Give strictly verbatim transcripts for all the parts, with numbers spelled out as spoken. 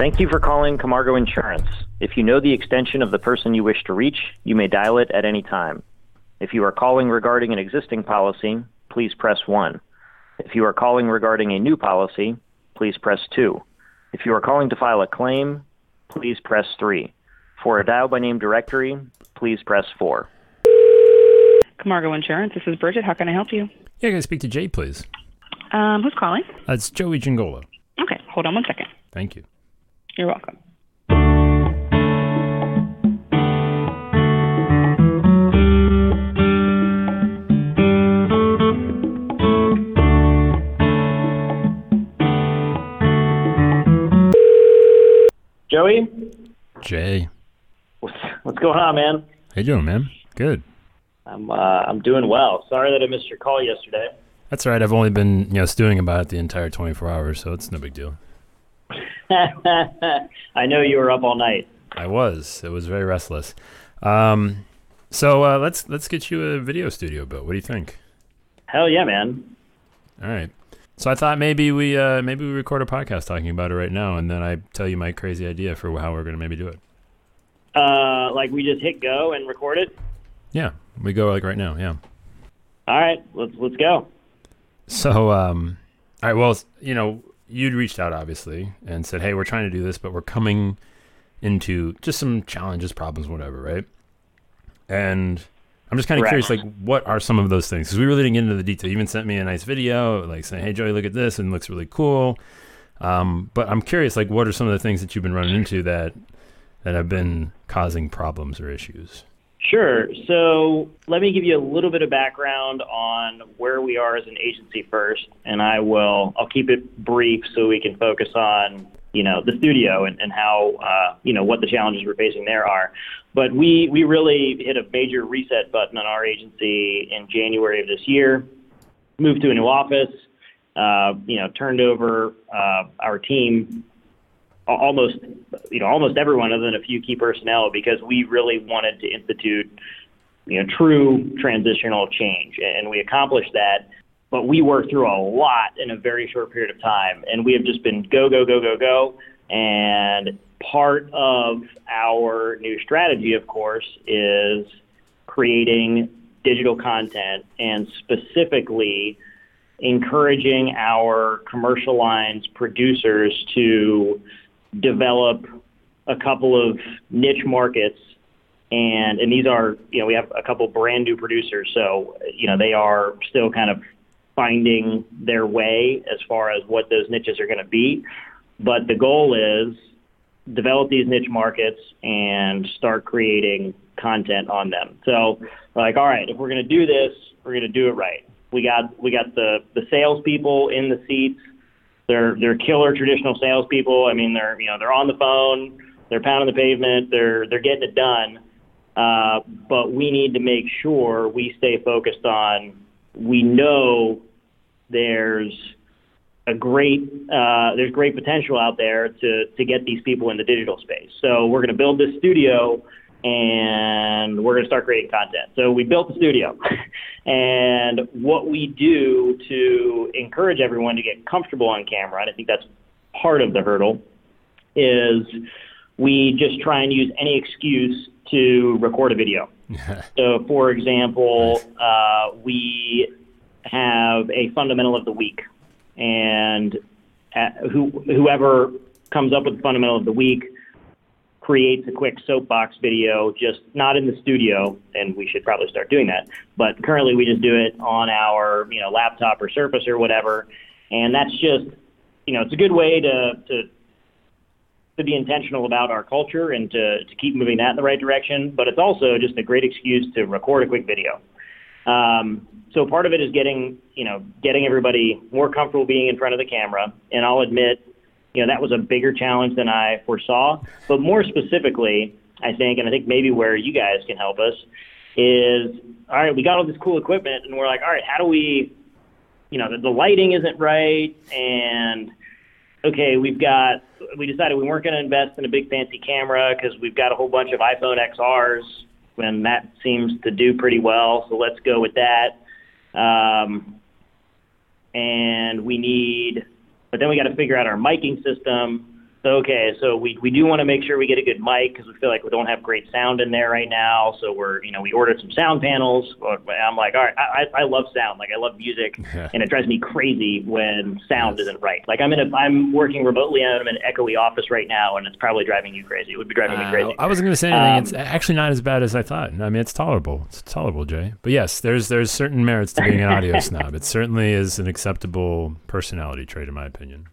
Thank you for calling Camargo Insurance. If you know the extension of the person you wish to reach, you may dial it at any time. If you are calling regarding an existing policy, please press one. If you are calling regarding a new policy, please press two. If you are calling to file a claim, please press three. For a dial by name directory, please press four. Camargo Insurance, this is Bridget. How can I help you? Yeah, can I speak to Jay, please? Um, who's calling? Uh, it's Joey Gingolo. Okay, hold on one second. Thank you. You're welcome. Joey? Jay. What's, what's going on, man? How you doing, man? Good. I'm uh, I'm doing well. Sorry that I missed your call yesterday. That's all right. I've only been you know stewing about it the entire twenty-four hours, so it's no big deal. I know you were up all night. I was. It was very restless. Um, so uh, let's let's get you a video studio built. What do you think? Hell yeah, man! All right. So I thought maybe we uh, maybe we record a podcast talking about it right now, and then I tell you my crazy idea for how we're going to maybe do it. Uh, like we just hit go and record it? Yeah, we go like right now. Yeah. All right. Let's let's go. So um, all right. Well, you know. You'd reached out, obviously, and said, hey, we're trying to do this, but we're coming into just some challenges, problems, whatever, right? And I'm just kind of curious, like, what are some of those things? Because we really didn't get into the detail. You even sent me a nice video, like, saying, hey, Joey, look at this, and it looks really cool. Um, but I'm curious, like, what are some of the things that you've been running into that that have been causing problems or issues? Sure. So let me give you a little bit of background on where we are as an agency first, and I will I'll keep it brief so we can focus on you know the studio and, and how uh, you know what the challenges we're facing there are. But we we really hit a major reset button on our agency in January of this year. Moved to a new office. Uh, you know, turned over uh, our team. Almost, you know, almost everyone other than a few key personnel, because we really wanted to institute, you know, true transitional change, and we accomplished that. But we worked through a lot in a very short period of time, and we have just been go, go, go, go, go. And part of our new strategy, of course, is creating digital content, and specifically encouraging our commercial lines producers to develop a couple of niche markets, and and these are, you know, we have a couple brand new producers, so you know they are still kind of finding their way as far as what those niches are going to be. But the goal is develop these niche markets and start creating content on them. So like, all right, if we're going to do this, we're going to do it right. We got we got the the salespeople in the seats. They're they're killer traditional salespeople. I mean, they're you know they're on the phone, they're pounding the pavement, they're they're getting it done. Uh, but we need to make sure we stay focused on. We know there's a great uh, there's great potential out there to to get these people in the digital space. So we're going to build this studio, and we're going to start creating content. So we built the studio. And what we do to encourage everyone to get comfortable on camera, and I think that's part of the hurdle, is we just try and use any excuse to record a video. So, for example, uh, we have a fundamental of the week. And uh, who, whoever comes up with the fundamental of the week creates a quick soapbox video, just not in the studio, and we should probably start doing that. But currently we just do it on our, you know, laptop or Surface or whatever. And that's just, you know, it's a good way to to, to be intentional about our culture and to, to keep moving that in the right direction. But it's also just a great excuse to record a quick video. Um, so part of it is getting, you know, getting everybody more comfortable being in front of the camera. And I'll admit, you know, that was a bigger challenge than I foresaw. But more specifically, I think, and I think maybe where you guys can help us, is, all right, we got all this cool equipment, and we're like, all right, how do we, you know, the, the lighting isn't right, and, okay, we've got, we decided we weren't going to invest in a big fancy camera because we've got a whole bunch of iPhone X Rs, and that seems to do pretty well, so let's go with that. Um, and we need... But then we got to figure out our miking system. Okay, so we, we do want to make sure we get a good mic because we feel like we don't have great sound in there right now. So we're, you know, we ordered some sound panels. I'm like, all right, I, I love sound. Like, I love music, and it drives me crazy when sound yes. isn't right. Like, I'm in a, I'm working remotely, and I'm in an echoey office right now, and it's probably driving you crazy. It would be driving uh, me crazy. I wasn't going to say anything. Um, it's actually not as bad as I thought. I mean, it's tolerable. It's tolerable, Jay. But yes, there's there's certain merits to being an audio snob. It certainly is an acceptable personality trait, in my opinion.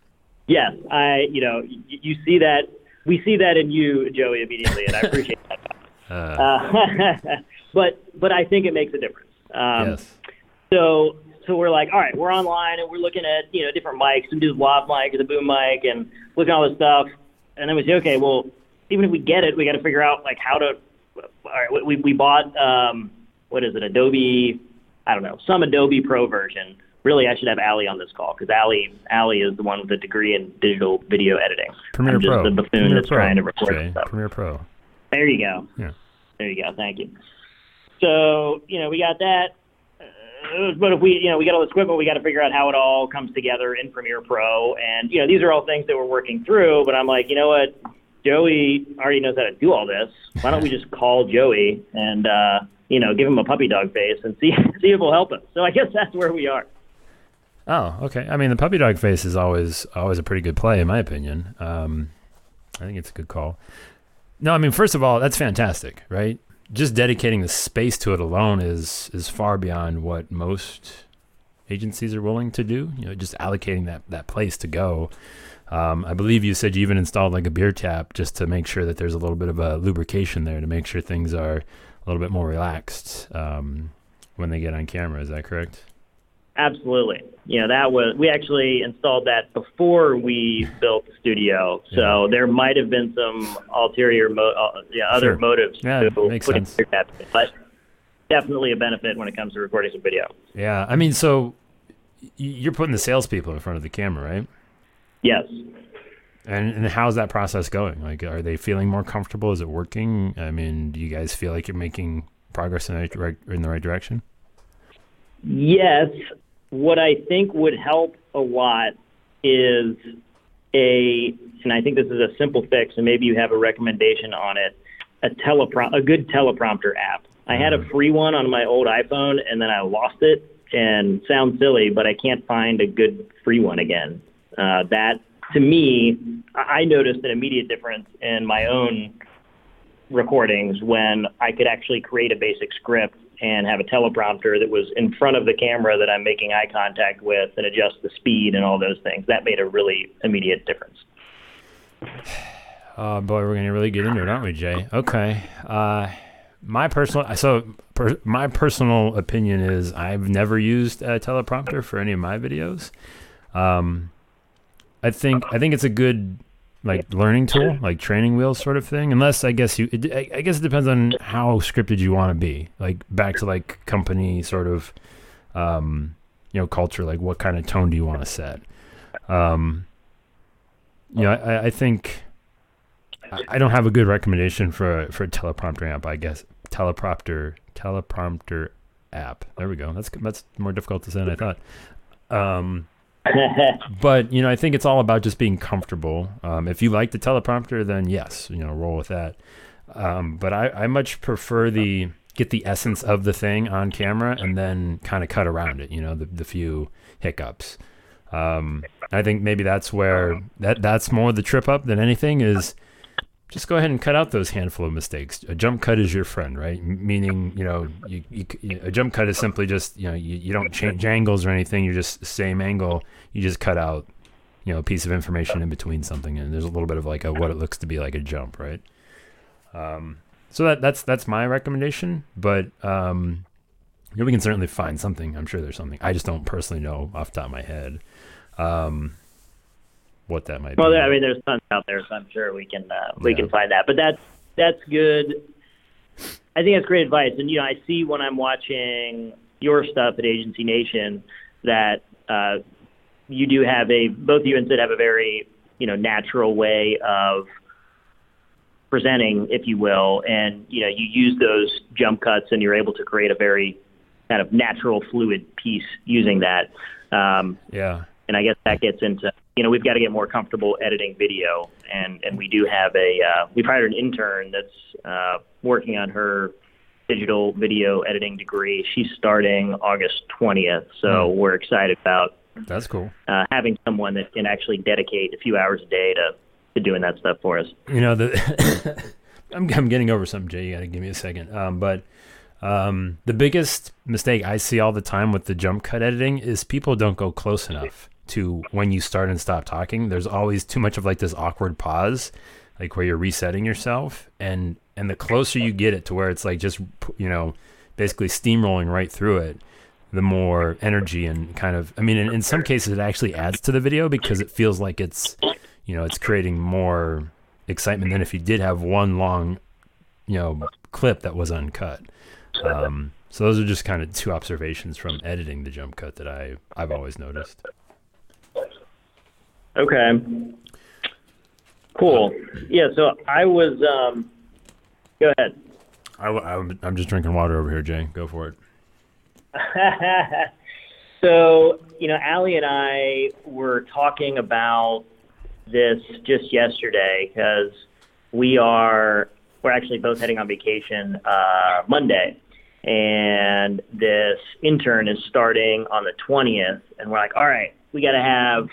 Yes, I, you know, you, you see that, we see that in you, Joey, immediately, and I appreciate that. Uh, uh, but but I think it makes a difference. Um, yes. So so we're like, all right, we're online, and we're looking at, you know, different mics, some dude's lob mic, and the boom mic, and looking at all this stuff, and then we say, okay, well, even if we get it, we got to figure out, like, how to, all right, we, we bought, um, what is it, Adobe, I don't know, some Adobe Pro version. Really, I should have Allie on this call because Allie, Allie is the one with a degree in digital video editing. Premiere I'm just Pro. The buffoon Premiere that's Pro. Trying to record okay. stuff. Premiere Pro. There you go. Yeah. There you go. Thank you. So, you know, we got that. Uh, but if we, you know, we got all this equipment, we got to figure out how it all comes together in Premiere Pro. And, you know, these are all things that we're working through. But I'm like, you know what? Joey already knows how to do all this. Why don't we just call Joey and, uh, you know, give him a puppy dog face and see, see if he'll help us. So I guess that's where we are. Oh, okay. I mean, the puppy dog face is always always a pretty good play, in my opinion. Um, I think it's a good call. No, I mean, first of all, that's fantastic, right? Just dedicating the space to it alone is is far beyond what most agencies are willing to do. You know, just allocating that, that place to go. Um, I believe you said you even installed like a beer tap just to make sure that there's a little bit of a lubrication there to make sure things are a little bit more relaxed um, when they get on camera. Is that correct? Absolutely. You know, that was, we actually installed that before we built the studio. So yeah. there might have been some ulterior, mo- uh, yeah, other sure. motives yeah, to put sense. It that, but definitely a benefit when it comes to recording some video. Yeah. I mean, so you're putting the salespeople in front of the camera, right? Yes. And, and how's that process going? Like, are they feeling more comfortable? Is it working? I mean, do you guys feel like you're making progress in the right, in the right direction? Yes. What I think would help a lot is a, and I think this is a simple fix, and maybe you have a recommendation on it, a teleprom- a good teleprompter app. I had a free one on my old iPhone, and then I lost it, and sounds silly, but I can't find a good free one again. Uh, that, to me, I noticed an immediate difference in my own recordings when I could actually create a basic script and have a teleprompter that was in front of the camera that I'm making eye contact with and adjust the speed and all those things. That made a really immediate difference. Oh, boy, we're going to really get into it, aren't we, Jay? Okay. Uh, my personal so per, my personal opinion is I've never used a teleprompter for any of my videos. Um, I think I think it's a good like learning tool, like training wheels sort of thing, unless I guess you, it, I guess it depends on how scripted you want to be, like back to like company sort of, um, you know, culture, like what kind of tone do you want to set? Um, you know, I, I think I, I don't have a good recommendation for a, for a teleprompter app, I guess. Teleprompter, teleprompter app. There we go. That's, that's more difficult to say than I thought. Um, But, you know, I think it's all about just being comfortable. Um, if you like the teleprompter, then yes, you know, roll with that. Um, but I, I much prefer the get the essence of the thing on camera and then kind of cut around it, you know, the, the few hiccups. Um, I think maybe that's where that that's more the trip up than anything is just go ahead and cut out those handful of mistakes. A jump cut is your friend, right? Meaning, you know, you, you, a jump cut is simply just, you know, you, you don't change angles or anything. You're just same angle. You just cut out, you know, a piece of information in between something. And there's a little bit of like a, what it looks to be like a jump, right? Um, so that that's that's my recommendation. But um, you know, we can certainly find something. I'm sure there's something. I just don't personally know off the top of my head. Um what that might well, be. Well, I mean, there's tons out there, so I'm sure we can uh, we yeah. can find that. But that's that's good. I think that's great advice. And, you know, I see when I'm watching your stuff at Agency Nation that uh, you do have a, both you and Sid have a very, you know, natural way of presenting, if you will. And, you know, you use those jump cuts and you're able to create a very kind of natural, fluid piece using that. Um, yeah. And I guess that gets into, you know, we've got to get more comfortable editing video. And, and we do have a, uh, we've hired an intern that's uh, working on her digital video editing degree. She's starting August twentieth. So mm. we're excited about That's cool. Uh, having someone that can actually dedicate a few hours a day to, to doing that stuff for us. You know, the I'm, I'm getting over something, Jay. You got to give me a second. Um, but um, the biggest mistake I see all the time with the jump cut editing is people don't go close enough to when you start and stop talking. There's always too much of like this awkward pause, like where you're resetting yourself. And, and the closer you get it to where it's like just, you know, basically steamrolling right through it, the more energy and kind of, I mean, in, in some cases it actually adds to the video because it feels like it's, you know, it's creating more excitement than if you did have one long, you know, clip that was uncut. Um, so those are just kind of two observations from editing the jump cut that I, I've always noticed. Okay. Cool. Yeah. So I was, um, go ahead. I, I'm just drinking water over here, Jay. Go for it. So, you know, Allie and I were talking about this just yesterday because we are, we're actually both heading on vacation uh, Monday, and this intern is starting on the twentieth, and we're like, all right, we got to have,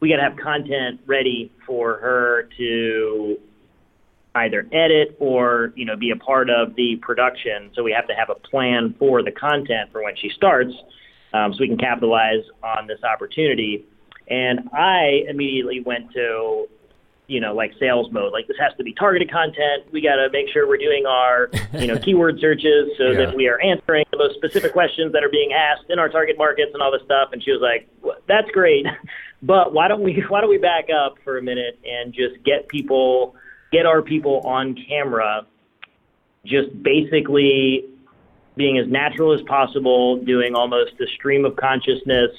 we got to have content ready for her to either edit or, you know, be a part of the production. So we have to have a plan for the content for when she starts, um, so we can capitalize on this opportunity. And I immediately went to, you know, like sales mode, like this has to be targeted content. We got to make sure we're doing our, you know, keyword searches so yeah. that we are answering the most specific questions that are being asked in our target markets and all this stuff. And she was like, well, that's great, but why don't we, why don't we back up for a minute and just get people, get our people on camera, just basically being as natural as possible, doing almost the stream of consciousness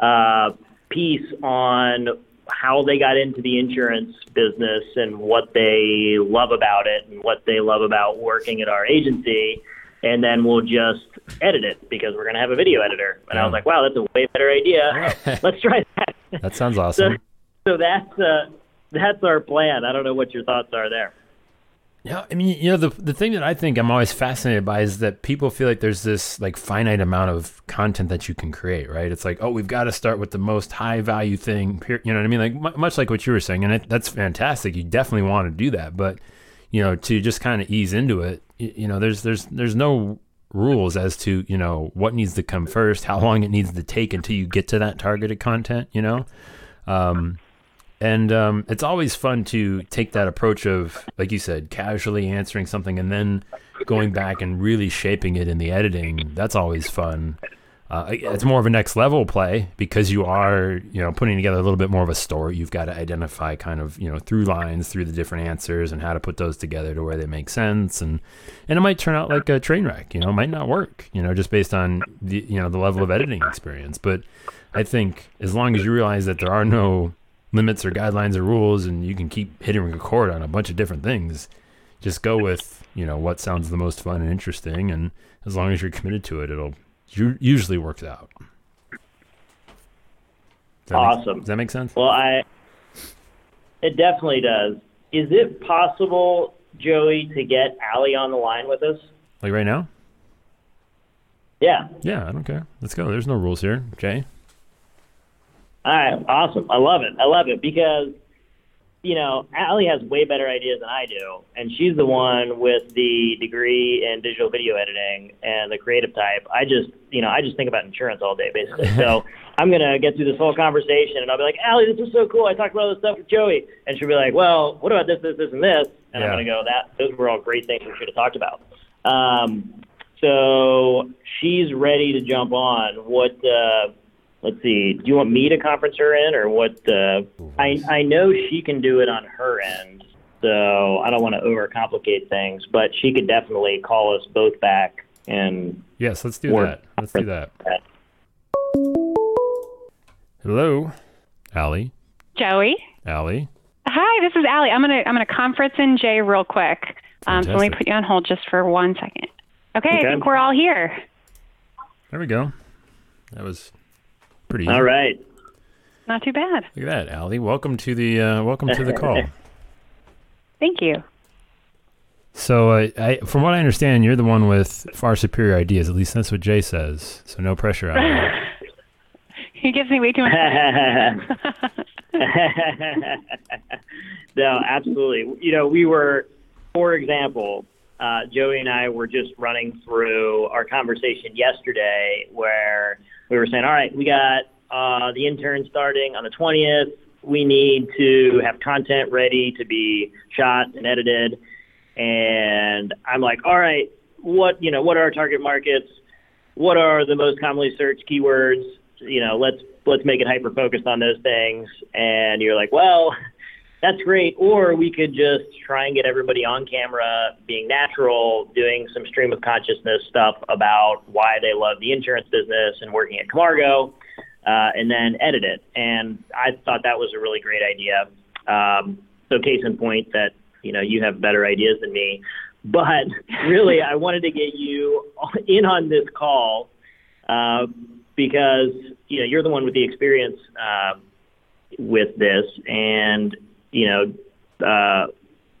uh, piece on how they got into the insurance business and what they love about it and what they love about working at our agency. And then we'll just edit it because we're going to have a video editor. And yeah. I was like, wow, that's a way better idea. Let's try that. That sounds awesome. So, so that's... Uh, That's our plan. I don't know what your thoughts are there. Yeah, I mean, you know, the the thing that I think I'm always fascinated by is that people feel like there's this like finite amount of content that you can create, right? It's like, oh, we've got to start with the most high value thing. You know what I mean? Like m- much like what you were saying, and it, that's fantastic. You definitely want to do that, but you know, to just kind of ease into it, you, you know, there's there's there's no rules as to, you know, what needs to come first, how long it needs to take until you get to that targeted content, you know. Um, And um, it's always fun to take that approach of, like you said, casually answering something and then going back and really shaping it in the editing. That's always fun. Uh, it's more of a next level play because you are, you know, putting together a little bit more of a story. You've got to identify kind of, you know, through lines through the different answers and how to put those together to where they make sense. And, and it might turn out like a train wreck, you know, it might not work, you know, just based on the, you know, the level of editing experience. But I think as long as you realize that there are no limits or guidelines or rules, and you can keep hitting record on a bunch of different things. Just go with, you know, what sounds the most fun and interesting, and as long as you're committed to it, it'll usually works out. Does awesome. Make, does that make sense? Well, I it definitely does. Is it possible, Joey, to get Allie on the line with us? Like right now? Yeah. Yeah, I don't care. Let's go. There's no rules here, Jay. All right, awesome. I love it. I love it because, you know, Allie has way better ideas than I do, and she's the one with the degree in digital video editing and the creative type. I just, you know, I just think about insurance all day, basically. So I'm going to get through this whole conversation, and I'll be like, Allie, this is so cool. I talked about all this stuff with Joey. And she'll be like, well, what about this, this, this, and this? And yeah. I'm going to go, that. Those were all great things we should have talked about. Um, so she's ready to jump on. What uh Let's see. Do you want me to conference her in, or what? Uh, I I know she can do it on her end, so I don't want to overcomplicate things. But she could definitely call us both back and yes, let's do that. Let's do that. that. Hello, Allie. Joey. Allie. Hi, this is Allie. I'm gonna I'm gonna conference in Jay real quick. Um, so let me put you on hold just for one second. Okay, okay. I think we're all here. There we go. That was. Pretty easy. All right. Not too bad. Look at that, Allie. Welcome to the uh, welcome to the call. Thank you. So, uh, I, from what I understand, you're the one with far superior ideas. At least that's what Jay says. So, no pressure on you. He gives me way too much. No, absolutely. You know, we were, for example, uh, Joey and I were just running through our conversation yesterday where we were saying, all right, we got uh, the intern starting on the twentieth. We need to have content ready to be shot and edited. And I'm like, all right, what, you know, what are our target markets? What are the most commonly searched keywords? You know, let's, let's make it hyper-focused on those things. And you're like, well, that's great. Or we could just try and get everybody on camera, being natural, doing some stream of consciousness stuff about why they love the insurance business and working at Camargo, uh, and then edit it. And I thought that was a really great idea. Um, so case in point that, you know, you have better ideas than me, but really I wanted to get you in on this call uh, because, you know, you're the one with the experience uh, with this. And, you know, uh,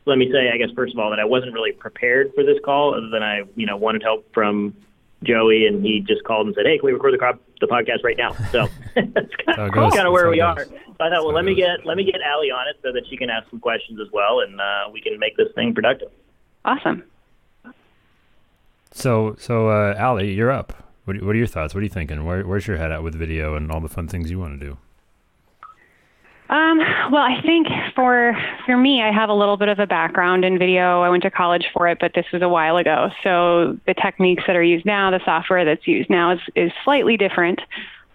let me say, I guess, first of all, that I wasn't really prepared for this call other than I, you know, wanted help from Joey, and he just called and said, hey, can we record the, crop, the podcast right now? So that's kind of, kind of where we are. So I thought, well, let me get let me get Allie on it so that she can ask some questions as well, and uh, we can make this thing productive. Awesome. So, so uh, Allie, you're up. What, what are your thoughts? What are you thinking? Where, where's your head at with video and all the fun things you want to do? Um, well, I think for for me, I have a little bit of a background in video. I went to college for it, but this was a while ago. So the techniques that are used now, the software that's used now is, is slightly different.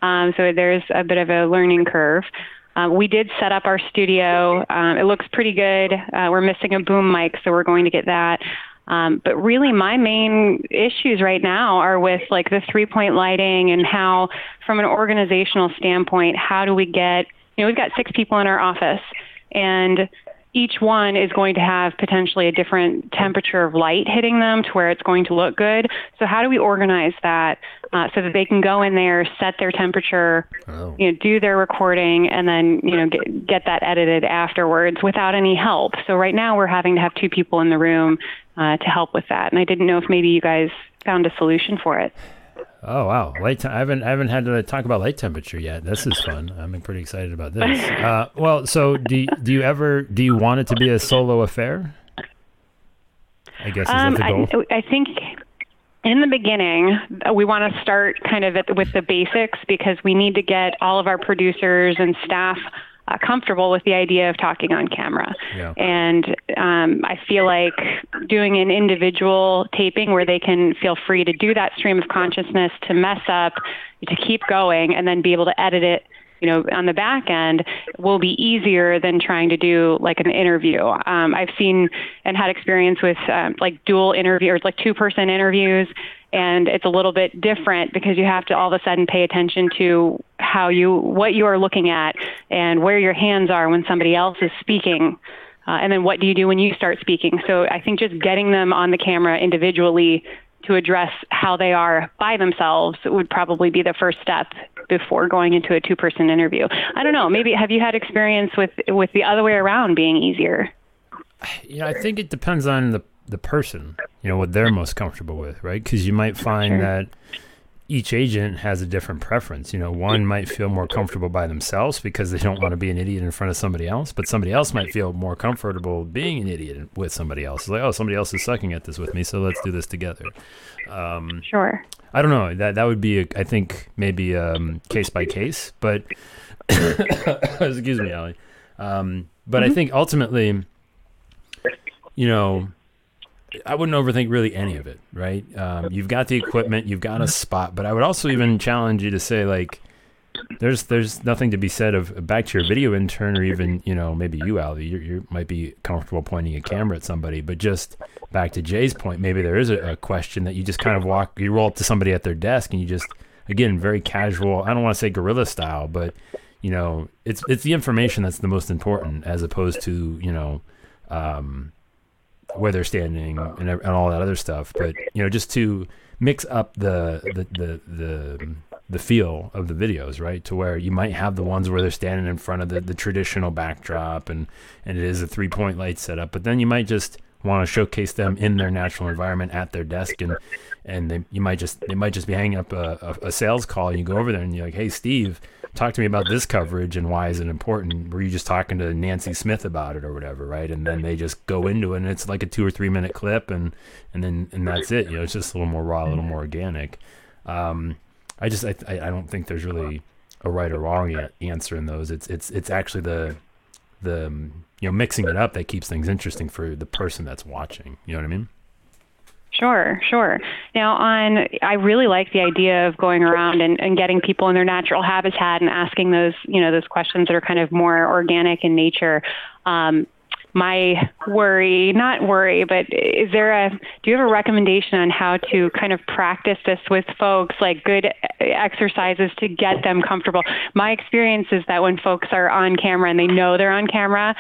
Um, so there's a bit of a learning curve. Um, we did set up our studio. Um, it looks pretty good. Uh, we're missing a boom mic, so we're going to get that. Um, but really my main issues right now are with like the three-point lighting and how, from an organizational standpoint, how do we get, you know, we've got six people in our office, and each one is going to have potentially a different temperature of light hitting them to where it's going to look good. So how do we organize that uh, so that they can go in there, set their temperature, oh. you know, do their recording, and then, you know, get, get that edited afterwards without any help? So right now we're having to have two people in the room uh, to help with that. And I didn't know if maybe you guys found a solution for it. Oh wow! Light te- I haven't I haven't had to talk about light temperature yet. This is fun. I'm pretty excited about this. Uh, well, so do do you ever do you want it to be a solo affair? I guess is um, that the goal? I, I think in the beginning we want to start kind of at, with the basics, because we need to get all of our producers and staff Uh, comfortable with the idea of talking on camera. Yeah. And um, I feel like doing an individual taping where they can feel free to do that stream of consciousness, to mess up, to keep going, and then be able to edit it, you know, on the back end will be easier than trying to do like an interview. Um, I've seen and had experience with um, like dual interviews, like two person interviews. And it's a little bit different because you have to all of a sudden pay attention to how you, what you are looking at and where your hands are when somebody else is speaking. Uh, and then what do you do when you start speaking? So I think just getting them on the camera individually to address how they are by themselves would probably be the first step before going into a two-person interview. I don't know. Maybe have you had experience with, with the other way around being easier? You know, I think it depends on the the person, you know, what they're most comfortable with, right? Because you might find sure. that each agent has a different preference. You know, one might feel more comfortable by themselves because they don't want to be an idiot in front of somebody else, but somebody else might feel more comfortable being an idiot with somebody else. It's like, oh, somebody else is sucking at this with me, so let's do this together. Um, sure. I don't know. That that would be, a, I think, maybe um, case by case, but excuse me, Allie. Um, but mm-hmm. I think ultimately, you know, I wouldn't overthink really any of it, right? Um, you've got the equipment, you've got a spot, but I would also even challenge you to say, like, there's there's nothing to be said of back to your video intern, or even, you know, maybe you, Allie, you, you might be comfortable pointing a camera at somebody, but just back to Jay's point, maybe there is a, a question that you just kind of walk, you roll up to somebody at their desk and you just, again, very casual, I don't want to say guerrilla style, but, you know, it's, it's the information that's the most important as opposed to, you know, um, where they're standing and, and all that other stuff. But, you know, just to mix up the, the, the, the the feel of the videos, right? To where you might have the ones where they're standing in front of the, the traditional backdrop and, and it is a three-point light setup, but then you might just want to showcase them in their natural environment at their desk, and and they, you might just they might just be hanging up a, a, a sales call, and you go over there and you're like, hey, Steve, talk to me about this coverage and why is it important? Were you just talking to Nancy Smith about it or whatever, right? And then they just go into it, and it's like a two or three minute clip, and and then and that's it. You know, it's just a little more raw, a little more organic. Um, I just I I don't think there's really a right or wrong answer in those. It's it's it's actually the the you know mixing it up that keeps things interesting for the person that's watching. You know what I mean? Sure, sure. Now, on, I really like the idea of going around and, and getting people in their natural habitat and asking those, you know, those questions that are kind of more organic in nature. Um, my worry, not worry, but is there a, do you have a recommendation on how to kind of practice this with folks, like good exercises to get them comfortable? My experience is that when folks are on camera and they know they're on camera,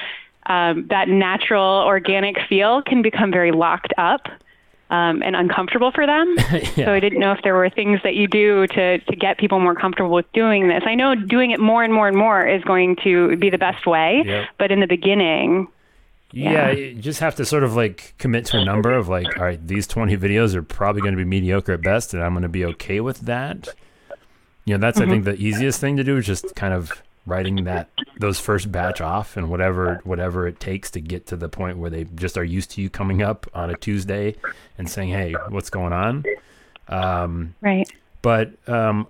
um, that natural organic feel can become very locked up. Um, and uncomfortable for them. Yeah. So I didn't know if there were things that you do to, to get people more comfortable with doing this. I know doing it more and more and more is going to be the best way, yep. But in the beginning... Yeah. yeah, you just have to sort of like commit to a number of like, all right, these twenty videos are probably going to be mediocre at best, and I'm going to be okay with that. You know, that's, mm-hmm. I think, the easiest thing to do is just kind of writing that those first batch off and whatever whatever it takes to get to the point where they just are used to you coming up on a Tuesday and saying, hey, what's going on? Um, right. But um,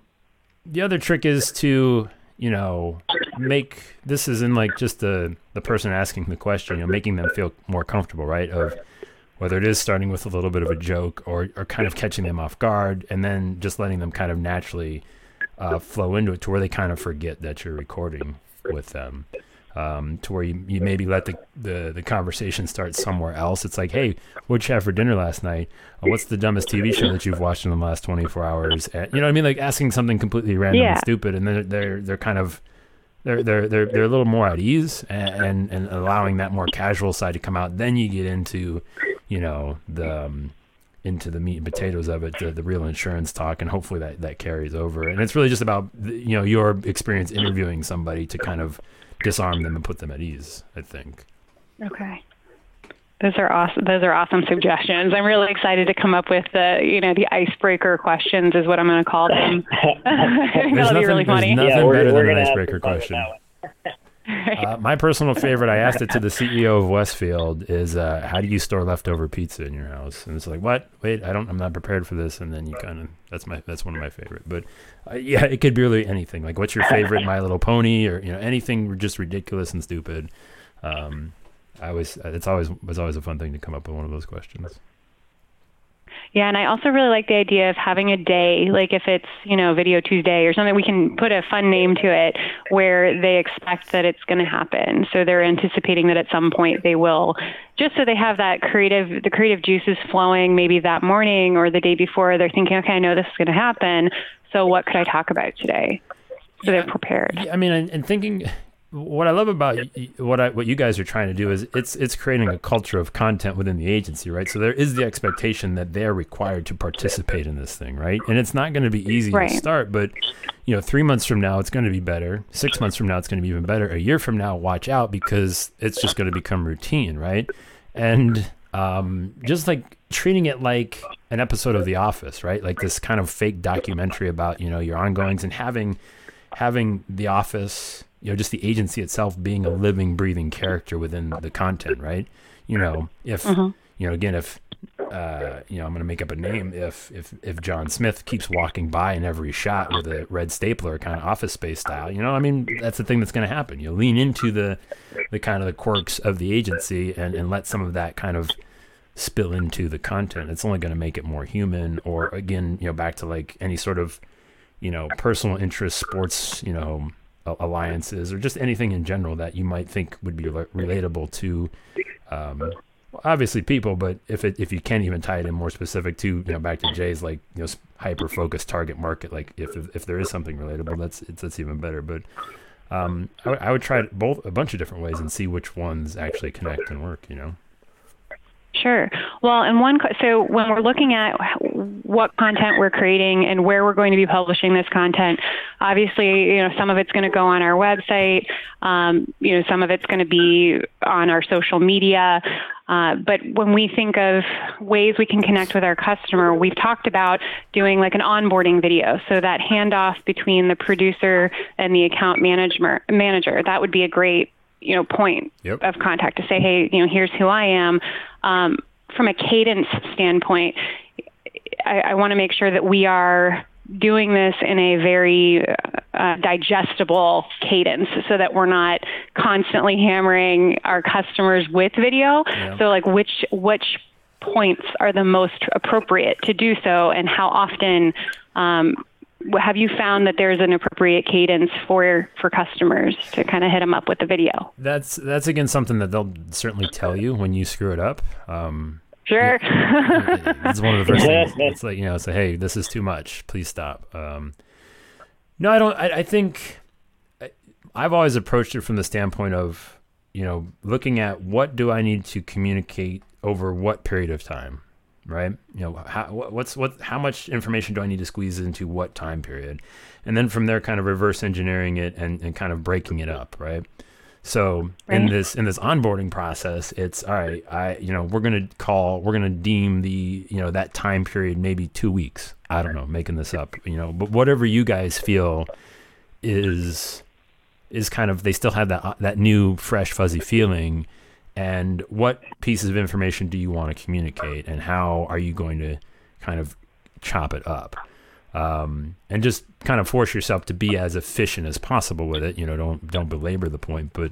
the other trick is to, you know, make this is in like just the, the person asking the question, you know, making them feel more comfortable, right? Of whether it is starting with a little bit of a joke or, or kind of catching them off guard and then just letting them kind of naturally Uh, flow into it to where they kind of forget that you're recording with them, um, to where you, you maybe let the, the, the conversation start somewhere else. It's like, hey, what'd you have for dinner last night? Uh, what's the dumbest T V show that you've watched in the last twenty-four hours? And, you know what I mean? Like asking something completely random yeah. and stupid. And they're, they're, they're kind of, they're, they're, they're, they're a little more at ease and, and, and allowing that more casual side to come out. Then you get into, you know, the, um, into the meat and potatoes of it, the, the real insurance talk, and hopefully that, that carries over. And it's really just about, you know, your experience interviewing somebody to kind of disarm them and put them at ease, I think. Okay. Those are awesome. Those are awesome suggestions. I'm really excited to come up with the, you know, the icebreaker questions is what I'm going to call them. I think that'll nothing, be really funny. There's nothing yeah, better than an icebreaker question. Uh, my personal favorite, I asked it to the C E O of Westfield, is uh, how do you store leftover pizza in your house? And it's like, what? Wait, I don't. I'm not prepared for this. And then you kind of that's my that's one of my favorite. But uh, yeah, it could be really anything. Like, what's your favorite My Little Pony, or you know, anything just ridiculous and stupid. Um, I always it's always it's always a fun thing to come up with one of those questions. Yeah, and I also really like the idea of having a day, like if it's, you know, Video Tuesday or something, we can put a fun name to it where they expect that it's going to happen. So they're anticipating that at some point they will, just so they have that creative, the creative juices flowing maybe that morning or the day before. They're thinking, okay, I know this is going to happen, so what could I talk about today? So they're prepared. Yeah, I mean, and thinking... What I love about what I, what you guys are trying to do is it's it's creating a culture of content within the agency, right? So there is the expectation that they're required to participate in this thing, right? And it's not going to be easy right. to start, but you know, three months from now, it's going to be better. Six months from now, it's going to be even better. A year from now, watch out because it's just going to become routine, right? And um, just like treating it like an episode of The Office, right? Like this kind of fake documentary about, you know, your ongoings and having having The Office... you know, just the agency itself being a living, breathing character within the content, right? You know, if, uh-huh. you know, again, if, uh, you know, I'm going to make up a name. If, if, if John Smith keeps walking by in every shot with a red stapler kind of Office Space style, you know, I mean, that's the thing that's going to happen. You lean into the, the kind of the quirks of the agency and, and let some of that kind of spill into the content. It's only going to make it more human or again, you know, back to like any sort of, you know, personal interest, sports, you know, alliances or just anything in general that you might think would be re- relatable to um obviously people, but if it if you can't even tie it in more specific to, you know, back to Jay's like, you know, hyper focused target market, like if if there is something relatable, that's it's that's even better. But um I, I would try both a bunch of different ways and see which ones actually connect and work, you know. Sure. Well, and one, so when we're looking at what content we're creating and where we're going to be publishing this content, obviously, you know, some of it's going to go on our website, um, you know, some of it's going to be on our social media. Uh, but when we think of ways we can connect with our customer, we've talked about doing like an onboarding video. So that handoff between the producer and the account manager, manager that would be a great, you know, point yep. of contact to say, hey, you know, here's who I am. Um, from a cadence standpoint, I, I want to make sure that we are doing this in a very uh, digestible cadence so that we're not constantly hammering our customers with video. Yeah. So like which, which points are the most appropriate to do so, and how often, um, have you found that there's an appropriate cadence for, for customers to kind of hit them up with the video? That's, that's again, something that they'll certainly tell you when you screw it up. Um, sure. Yeah, it's one of the first things. It's like, you know, say, hey, this is too much. Please stop. Um, no, I don't, I, I think I, I've always approached it from the standpoint of, you know, looking at what do I need to communicate over what period of time? Right? You know, how, what's, what, how much information do I need to squeeze into what time period? And then from there, kind of reverse engineering it and, and kind of breaking it up. Right. So right. in this, in this onboarding process, it's all right. I, you know, we're going to call, we're going to deem the, you know, that time period, maybe two weeks, I don't know, making this up, you know, but whatever you guys feel is, is kind of, they still have that, that new fresh, fuzzy feeling. And what pieces of information do you want to communicate, and how are you going to kind of chop it up? Um, and just kind of force yourself to be as efficient as possible with it. You know, don't, don't belabor the point, but,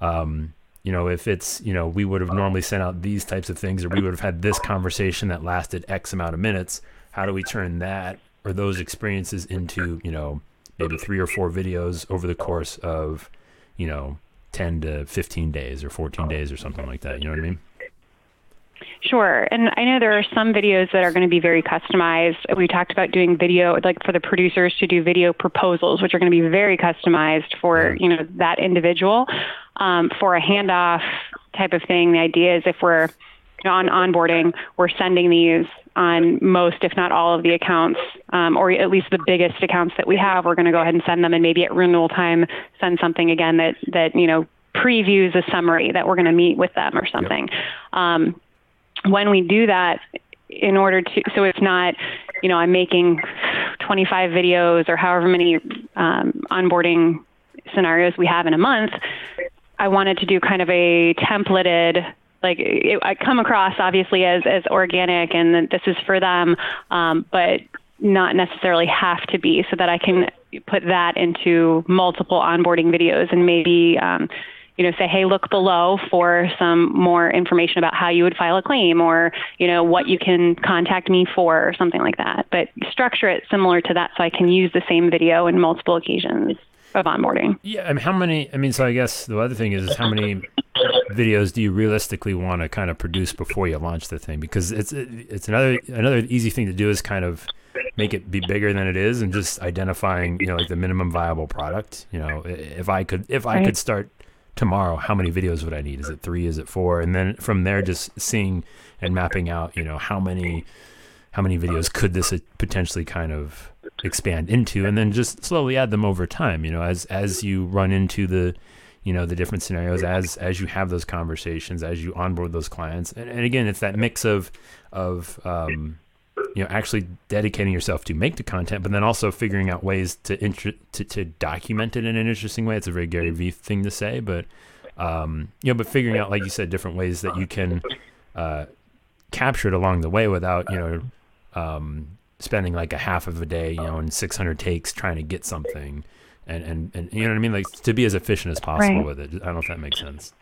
um, you know, if it's, you know, we would have normally sent out these types of things, or we would have had this conversation that lasted X amount of minutes. How do we turn that or those experiences into, you know, maybe three or four videos over the course of, you know, ten to fifteen days or fourteen days or something like that. You know what I mean? Sure. And I know there are some videos that are going to be very customized. We talked about doing video, like for the producers to do video proposals, which are going to be very customized for, you know, that individual. Um, for a handoff type of thing, the idea is if we're on onboarding, we're sending these on most, if not all, of the accounts, um, or at least the biggest accounts that we have. We're going to go ahead and send them, and maybe at renewal time, send something again that, that you know, previews a summary that we're going to meet with them or something. Yep. Um, when we do that, in order to, so it's not, you know, I'm making twenty-five videos or however many um, onboarding scenarios we have in a month, I wanted to do kind of a templated, like it, I come across obviously as, as organic and that this is for them, um, but not necessarily have to be, so that I can put that into multiple onboarding videos and maybe, um, you know, say, hey, look below for some more information about how you would file a claim, or, you know, what you can contact me for, or something like that. But structure it similar to that, so I can use the same video in multiple occasions of onboarding. Yeah. I mean, how many, I mean, so I guess the other thing is, is how many videos do you realistically want to kind of produce before you launch the thing? Because it's, it's another, another easy thing to do is kind of make it be bigger than it is, and just identifying, you know, like the minimum viable product. You know, if I could, if I right. could start tomorrow, how many videos would I need? Is it three? Is it four? And then from there, just seeing and mapping out, you know, how many, how many videos could this potentially kind of expand into, and then just slowly add them over time, you know, as, as you run into the, you know, the different scenarios, as, as you have those conversations, as you onboard those clients. And, and again, it's that mix of, of, um, you know, actually dedicating yourself to make the content, but then also figuring out ways to, int- to, to document it in an interesting way. It's a very Gary Vee thing to say, but, um, you know, but figuring out, like you said, different ways that you can, uh, capture it along the way without, you know, um, spending like a half of a day, you know, in six hundred takes trying to get something, and, and, and, you know what I mean? Like, to be as efficient as possible right. with it. I don't know if that makes sense.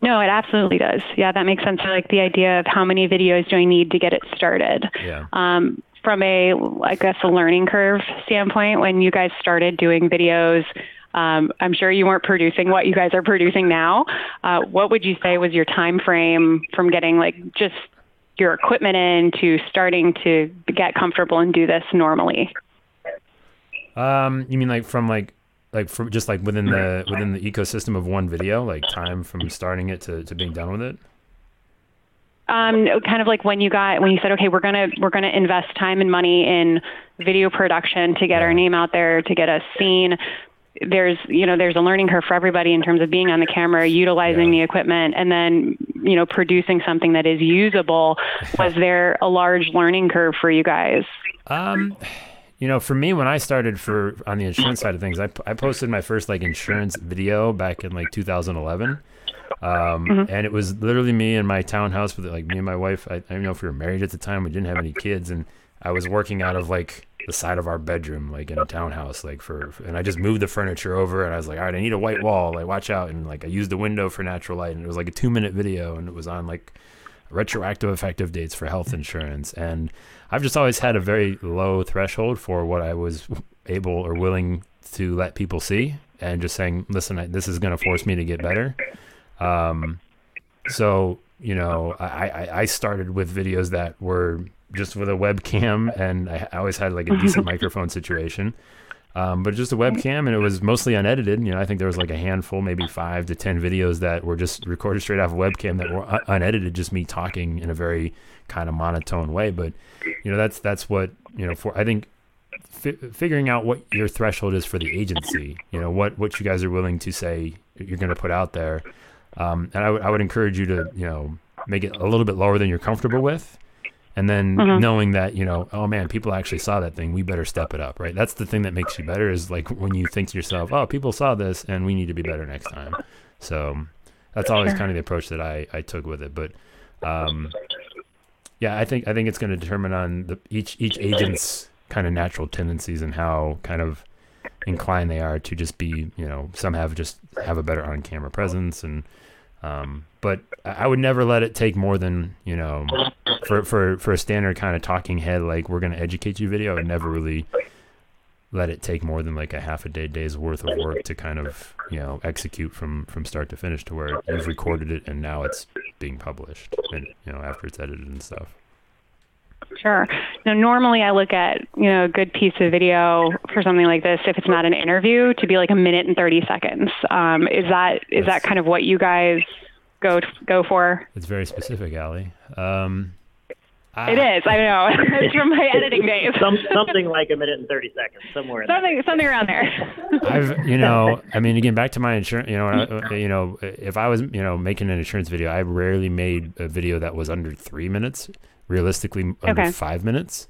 No, it absolutely does. Yeah. That makes sense. I like the idea of how many videos do I need to get it started? Yeah. Um, from a, I guess, a learning curve standpoint, when you guys started doing videos, um, I'm sure you weren't producing what you guys are producing now. Uh, what would you say was your time frame from getting like just your equipment in to starting to get comfortable and do this normally? Um, you mean like from like, like from just like within the, within the ecosystem of one video, like time from starting it to, to being done with it? Um, kind of like when you got when you said, okay, we're gonna we're gonna invest time and money in video production to get our name out there, to get us seen. There's you know there's a learning curve for everybody in terms of being on the camera, utilizing yeah. the equipment, and then you know producing something that is usable. Was there a large learning curve for you guys? Um, you know, for me, when I started for on the insurance side of things, I I posted my first like insurance video back in like two thousand eleven. Um, mm-hmm. And it was literally me in my townhouse with like me and my wife. I, I don't know if we were married at the time. We didn't have any kids, and I was working out of like the side of our bedroom, like in a townhouse, like for. And I just moved the furniture over, and I was like, all right, I need a white wall. Like, watch out! And like, I used the window for natural light, and it was like a two-minute video, and it was on like retroactive effective dates for health insurance. And I've just always had a very low threshold for what I was able or willing to let people see, and just saying, listen, I, this is going to force me to get better. Um, so, you know, I, I, I started with videos that were just with a webcam, and I, I always had like a decent microphone situation. Um, but just a webcam, and it was mostly unedited. You know, I think there was like a handful, maybe five to ten videos that were just recorded straight off a webcam that were un- unedited, just me talking in a very kind of monotone way. But, you know, that's, that's what, you know, for, I think fi- figuring out what your threshold is for the agency, you know, what, what you guys are willing to say you're going to put out there. Um, and I would, I would encourage you to, you know, make it a little bit lower than you're comfortable with. And then mm-hmm. knowing that, you know, oh man, people actually saw that thing. We better step it up, right? That's the thing that makes you better is like when you think to yourself, oh, people saw this and we need to be better next time. So that's always sure. kind of the approach that I, I took with it. But, um, yeah, I think, I think it's going to determine on the, each, each agent's kind of natural tendencies and how kind of inclined they are to just be, you know, some have just have a better on camera presence and, Um, but I would never let it take more than, you know, for, for, for a standard kind of talking head, like we're going to educate you video. I would never really let it take more than like a half a day, day's worth of work to kind of, you know, execute from, from start to finish to where you've recorded it and now it's being published and, you know, after it's edited and stuff. Sure. Now, normally I look at, you know, a good piece of video for something like this, if it's not an interview, to be like a minute and thirty seconds. Um, is that is That's, that kind of what you guys go go for? It's very specific, Allie. Um, I, it is. I know. It's from my editing days. Some, something like a minute and thirty seconds, somewhere. In something, there. something around there. I've, you know, I mean, again, back to my insurance. You know, I, you know, if I was, you know, making an insurance video, I rarely made a video that was under three minutes. Realistically, under okay. five minutes.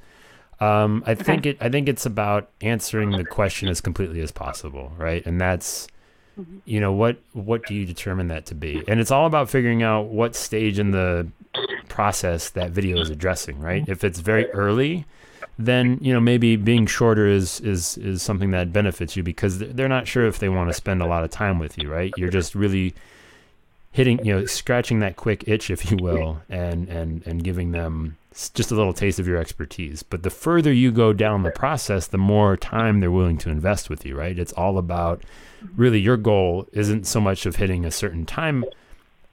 Um, I think okay. it. I think it's about answering the question as completely as possible, right? And that's, you know, what what do you determine that to be? And it's all about figuring out what stage in the process that video is addressing, right? If it's very early, then you know maybe being shorter is is is something that benefits you because they're not sure if they want to spend a lot of time with you, right? You're just really hitting, you know, scratching that quick itch, if you will, and, and, and giving them just a little taste of your expertise. But the further you go down the process, the more time they're willing to invest with you, right? It's all about really your goal isn't so much of hitting a certain time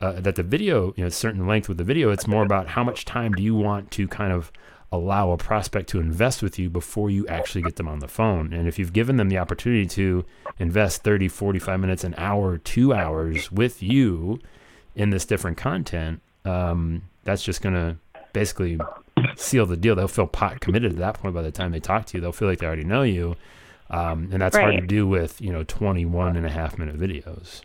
uh, that the video, you know, certain length with the video. It's more about how much time do you want to kind of allow a prospect to invest with you before you actually get them on the phone. And if you've given them the opportunity to invest thirty, forty-five minutes, an hour, two hours with you in this different content, um, that's just going to basically seal the deal. They'll feel pot committed at that point. By the time they talk to you, they'll feel like they already know you. Um, and that's right. hard to do with, you know, twenty-one and a half minute videos.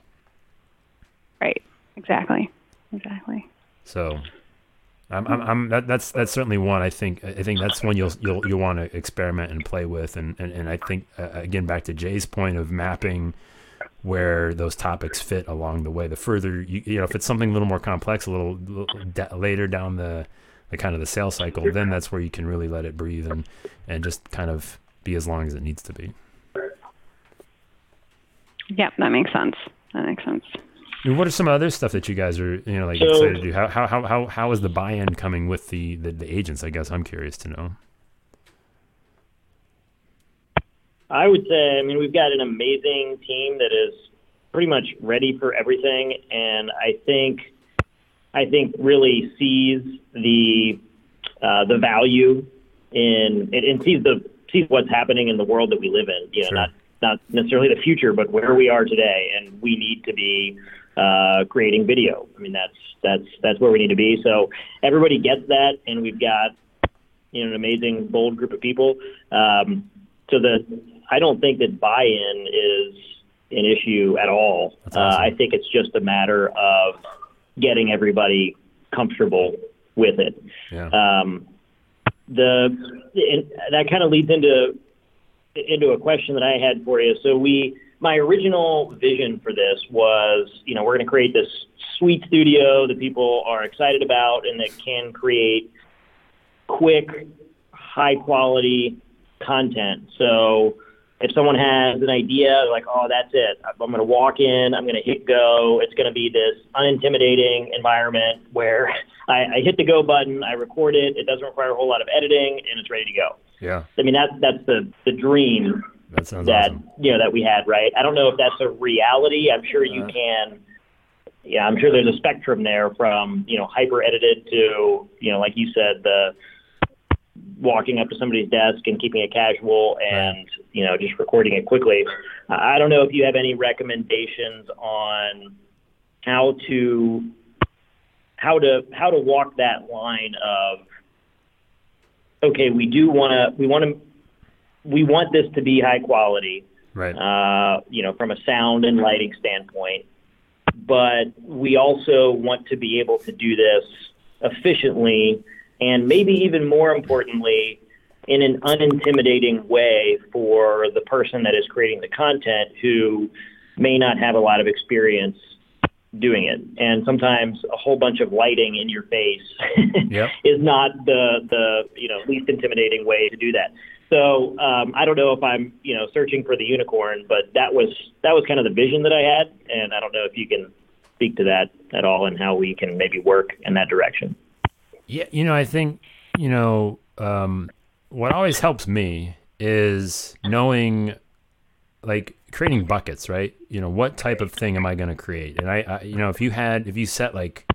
Right. Exactly. Exactly. So I'm, I'm, I'm that, that's, that's certainly one, I think, I think that's one you'll, you'll, you'll want to experiment and play with. And, and, and I think, uh, again, back to Jay's point of mapping where those topics fit along the way, the further, you, you know, if it's something a little more complex, a little, little da- later down the, the kind of the sales cycle, then that's where you can really let it breathe and, and just kind of be as long as it needs to be. Yep. That makes sense. That makes sense. What are some other stuff that you guys are, you know, like so, excited to do? How how how how is the buy-in coming with the, the, the agents? I guess I'm curious to know. I would say, I mean, we've got an amazing team that is pretty much ready for everything, and I think I think really sees the uh, the value in it and sees the sees what's happening in the world that we live in. You know, sure. not not necessarily the future, but where we are today, and we need to be uh, creating video. I mean, that's that's that's where we need to be. So everybody gets that, and we've got you know an amazing, bold group of people. Um, so the I don't think that buy-in is an issue at all. Awesome. Uh, I think it's just a matter of getting everybody comfortable with it. Yeah. Um, the and that kind of leads into into a question that I had for you. So we, my original vision for this was, you know, we're going to create this sweet studio that people are excited about and that can create quick, high quality content. So if someone has an idea, like, oh, that's it. I'm going to walk in. I'm going to hit go. It's going to be this unintimidating environment where I, I hit the go button, I record it. It doesn't require a whole lot of editing, and it's ready to go. Yeah. I mean, that's that's the, the dream that sounds that awesome. you know that we had, right? I don't know if that's a reality. I'm sure you uh, can. Yeah, I'm sure there's a spectrum there from you know hyper edited to you know like you said the. walking up to somebody's desk and keeping it casual and, right. you know, just recording it quickly. I don't know if you have any recommendations on how to, how to, how to walk that line of, okay, we do want to, we want to, we want this to be high quality, right. uh, you know, from a sound and lighting standpoint, but we also want to be able to do this efficiently and maybe even more importantly, in an unintimidating way for the person that is creating the content who may not have a lot of experience doing it. And sometimes a whole bunch of lighting in your face yep. is not the, the you know least intimidating way to do that. So um, I don't know if I'm you know searching for the unicorn, but that was that was kind of the vision that I had. And I don't know if you can speak to that at all and how we can maybe work in that direction. Yeah, you know, I think, you know, um, what always helps me is knowing, like, creating buckets, right? You know, what type of thing am I going to create? And I, I, you know, if you had, if you set like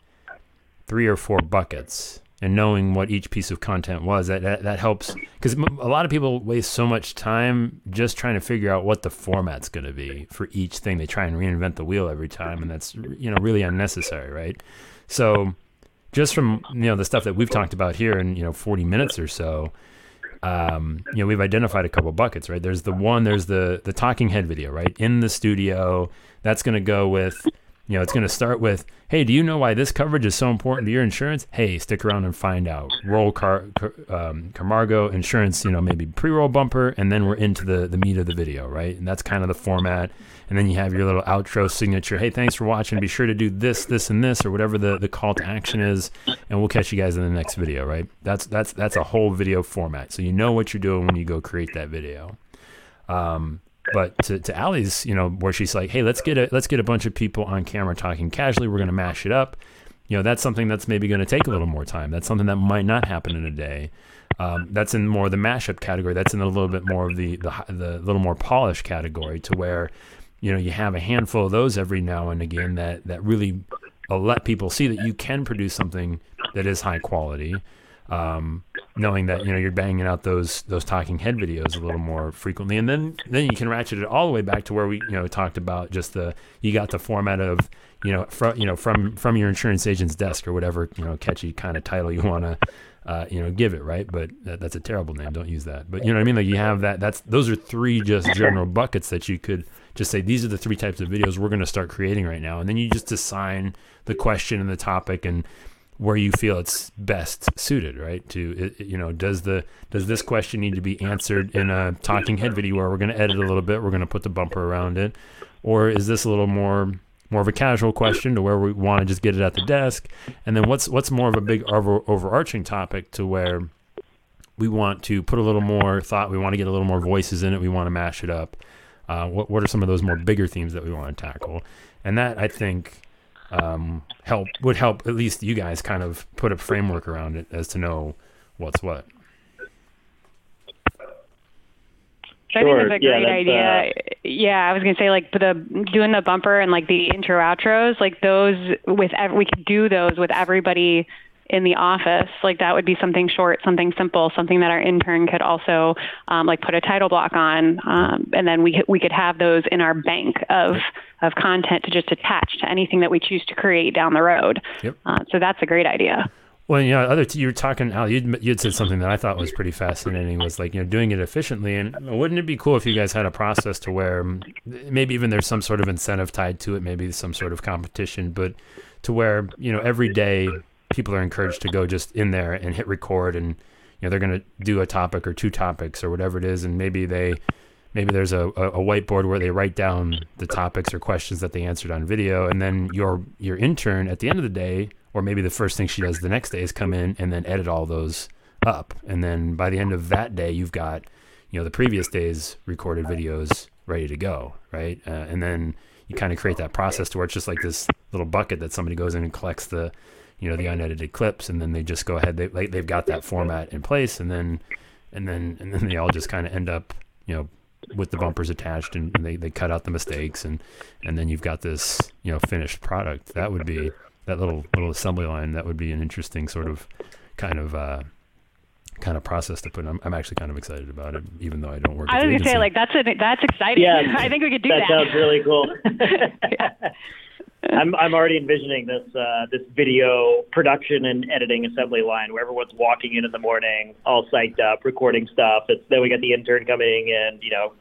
three or four buckets and knowing what each piece of content was, that, that, that helps. Because a lot of people waste so much time just trying to figure out what the format's going to be for each thing. They try and reinvent the wheel every time, and that's, you know, really unnecessary, right? So... just from, you know, the stuff that we've talked about here in, you know, forty minutes or so, um, you know, we've identified a couple buckets, right? There's the one, there's the the talking head video, right? In the studio, that's going to go with, you know, it's going to start with, hey, do you know why this coverage is so important to your insurance? Hey, stick around and find out. Roll car, um, Camargo Insurance, you know, maybe pre-roll bumper, and then we're into the, the meat of the video, right? And that's kind of the format. And then you have your little outro signature. Hey, thanks for watching. Be sure to do this, this, and this, or whatever the, the call to action is, and we'll catch you guys in the next video, right? That's that's that's a whole video format. So you know what you're doing when you go create that video. Um, but to, to Allie's, you know, where she's like, hey, let's get a let's get a bunch of people on camera talking casually. We're gonna mash it up. You know, that's something that's maybe gonna take a little more time. That's something that might not happen in a day. Um, that's in more of the mashup category. That's in a little bit more of the the, the little more polished category to where you know, you have a handful of those every now and again that, that really let people see that you can produce something that is high quality, um, knowing that, you know, you're banging out those those talking head videos a little more frequently. And then then you can ratchet it all the way back to where we, you know, talked about just the, you got the format of, you know, from, you know, from, from your insurance agent's desk or whatever, you know, catchy kind of title you want to, uh, you know, give it, right? But that, that's a terrible name. Don't use that. But you know what I mean? Like you have that, that's, those are three just general buckets that you could just say, these are the three types of videos we're going to start creating right now. And then you just assign the question and the topic and where you feel it's best suited, right? To, you know, does the, does this question need to be answered in a talking head video where we're going to edit a little bit, we're going to put the bumper around it? Or is this a little more, more of a casual question to where we want to just get it at the desk? And then what's, what's more of a big over, overarching topic to where we want to put a little more thought, we want to get a little more voices in it, we want to mash it up. Uh, what what are some of those more bigger themes that we want to tackle? And that, I think, um, help would help at least you guys kind of put a framework around it as to know what's what. I think sure. that's a great yeah, that's, idea. Uh, yeah, I was gonna say like the doing the bumper and like the intro outros, like those with ev- we could do those with everybody in the office, like that would be something short, something simple, something that our intern could also um, like put a title block on. Um, and then we we could have those in our bank of of content to just attach to anything that we choose to create down the road. Yep. Uh, so that's a great idea. Well, you know, other t- you were talking, Al, you'd, you'd said something that I thought was pretty fascinating was like, you know, doing it efficiently. And wouldn't it be cool if you guys had a process to where maybe even there's some sort of incentive tied to it, maybe some sort of competition, but to where, you know, every day people are encouraged to go just in there and hit record and, you know, they're going to do a topic or two topics or whatever it is. And maybe they, maybe there's a, a whiteboard where they write down the topics or questions that they answered on video. And then your, your intern at the end of the day, or maybe the first thing she does the next day is come in and then edit all those up. And then by the end of that day, you've got, you know, the previous day's recorded videos ready to go, right? Uh, and then you kind of create that process to where it's just like this little bucket that somebody goes in and collects the, you know, the unedited clips. And then they just go ahead, they, they've got that format in place. And then, and then, and then they all just kind of end up, you know, with the bumpers attached and they, they cut out the mistakes. And, and then you've got this, you know, finished product. That would be, that little little assembly line, that would be an interesting sort of kind of uh, kind of process to put in. I'm, I'm actually kind of excited about it, even though I don't work. I was going to say, like, that's a, that's exciting. Yeah, I think we could do that. That sounds really cool. Yeah. I'm I'm already envisioning this uh, this video production and editing assembly line where everyone's walking in in the morning, all psyched up, recording stuff. It's, then we got the intern coming and, you know,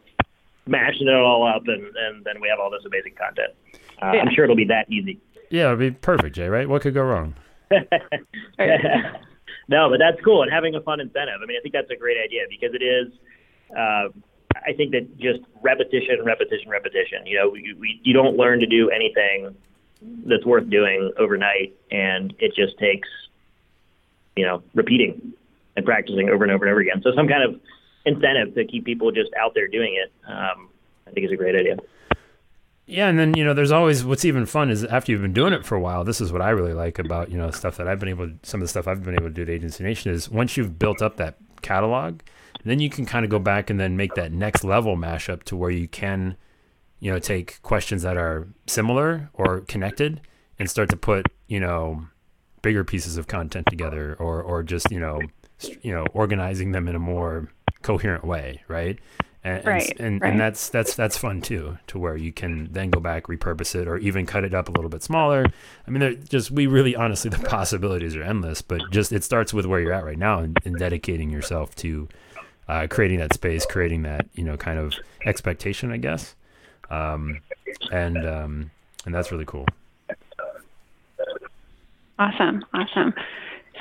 mashing it all up, and, and then we have all this amazing content. Uh, yeah. I'm sure it'll be that easy. Yeah, it'd be perfect, Jay, right? What could go wrong? No, but that's cool. And having a fun incentive. I mean, I think that's a great idea because it is, uh, I think that just repetition, repetition, repetition. You know, we, we, you don't learn to do anything that's worth doing overnight. And it just takes, you know, repeating and practicing over and over and over again. So some kind of incentive to keep people just out there doing it, um, I think is a great idea. Yeah. And then, you know, there's always, what's even fun is after you've been doing it for a while, this is what I really like about, you know, stuff that I've been able to, some of the stuff I've been able to do at Agency Nation is once you've built up that catalog, then you can kind of go back and then make that next level mashup to where you can, you know, take questions that are similar or connected and start to put, you know, bigger pieces of content together or, or just, you know, you know, organizing them in a more coherent way. Right. And, right, and, right. and that's, that's, that's fun too, to where you can then go back, repurpose it, or even cut it up a little bit smaller. I mean, just, we really, honestly, the possibilities are endless, but just, it starts with where you're at right now and, and dedicating yourself to, uh, creating that space, creating that, you know, kind of expectation, I guess. Um, and, um, and that's really cool. Awesome. Awesome.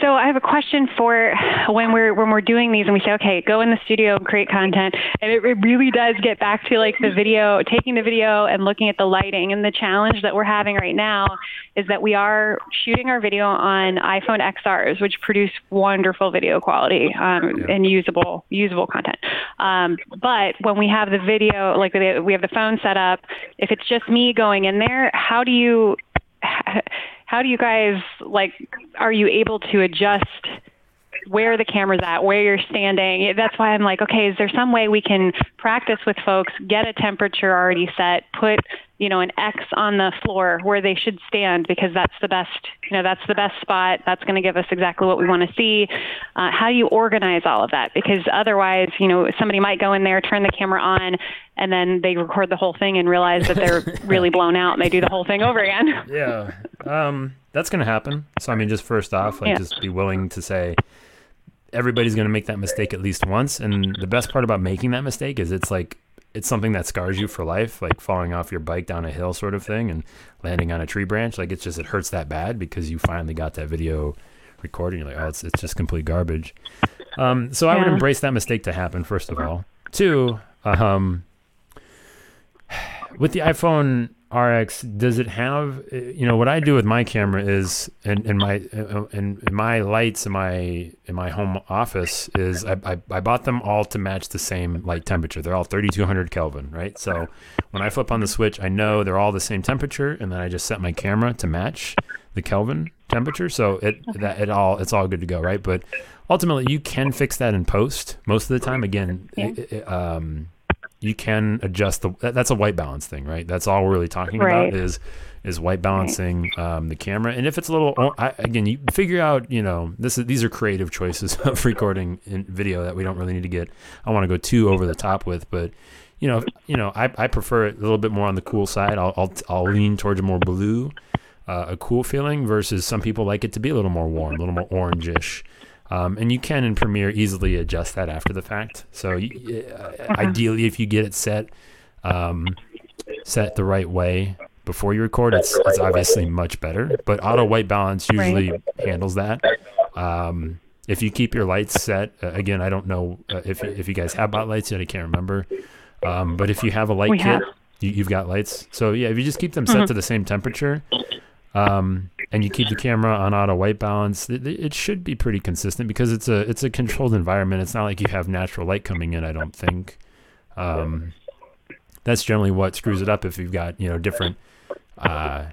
So I have a question for when we're when we're doing these and we say, okay, go in the studio and create content. And it, it really does get back to like the video, taking the video and looking at the lighting. And the challenge that we're having right now is that we are shooting our video on iPhone X Rs, which produce wonderful video quality um, yeah. and usable usable content. Um, but when we have the video, like we have the phone set up, if it's just me going in there, how do you... How do you guys, like, are you able to adjust where the camera's at, where you're standing? That's why I'm like, okay, is there some way we can practice with folks, get a temperature already set, put, you know, an X on the floor where they should stand because that's the best, you know, that's the best spot. That's going to give us exactly what we want to see. Uh, how do you organize all of that? Because otherwise, you know, somebody might go in there, turn the camera on, and then they record the whole thing and realize that they're really blown out and they do the whole thing over again. Yeah. Um, that's going to happen. So, I mean, just first off, like yeah. just be willing to say, everybody's going to make that mistake at least once. And the best part about making that mistake is it's like, it's something that scars you for life, like falling off your bike down a hill sort of thing and landing on a tree branch. Like it's just, it hurts that bad because you finally got that video recorded. You're like, oh, it's, it's just complete garbage. Um, so yeah. I would embrace that mistake to happen. First of all, two, um, with the iPhone R X, does it have, you know, what I do with my camera is, and, and my, and my lights in my, in my home office is I, I, I bought them all to match the same light temperature. They're all thirty-two hundred Kelvin, right? So when I flip on the switch, I know they're all the same temperature. And then I just set my camera to match the Kelvin temperature. So it, that it all, it's all good to go. Right. But ultimately you can fix that in post most of the time. Again, yeah. it, um, you can adjust the, that, that's a white balance thing, right? That's all we're really talking right. about is, is white balancing um, the camera. And if it's a little, I, again, you figure out, you know, this is, these are creative choices of recording in video that we don't really need to get, I want to go too over the top with, but you know, you know, I, I prefer it a little bit more on the cool side. I'll, I'll, I'll lean towards a more blue, uh, a cool feeling versus some people like it to be a little more warm, a little more orangish. Um, and you can in Premiere easily adjust that after the fact. So you, uh, uh-huh. ideally, if you get it set, um, set the right way before you record, it's, it's obviously much better. But auto white balance usually right. handles that. Um, if you keep your lights set, uh, again, I don't know uh, if if you guys have bought lights yet. I can't remember. Um, but if you have a light we kit, you, you've got lights. So yeah, if you just keep them set mm-hmm. to the same temperature, um, and you keep the camera on auto white balance, it, it should be pretty consistent because it's a it's a controlled environment. It's not like you have natural light coming in, I don't think. Um, that's generally what screws it up if you've got, you know, different uh,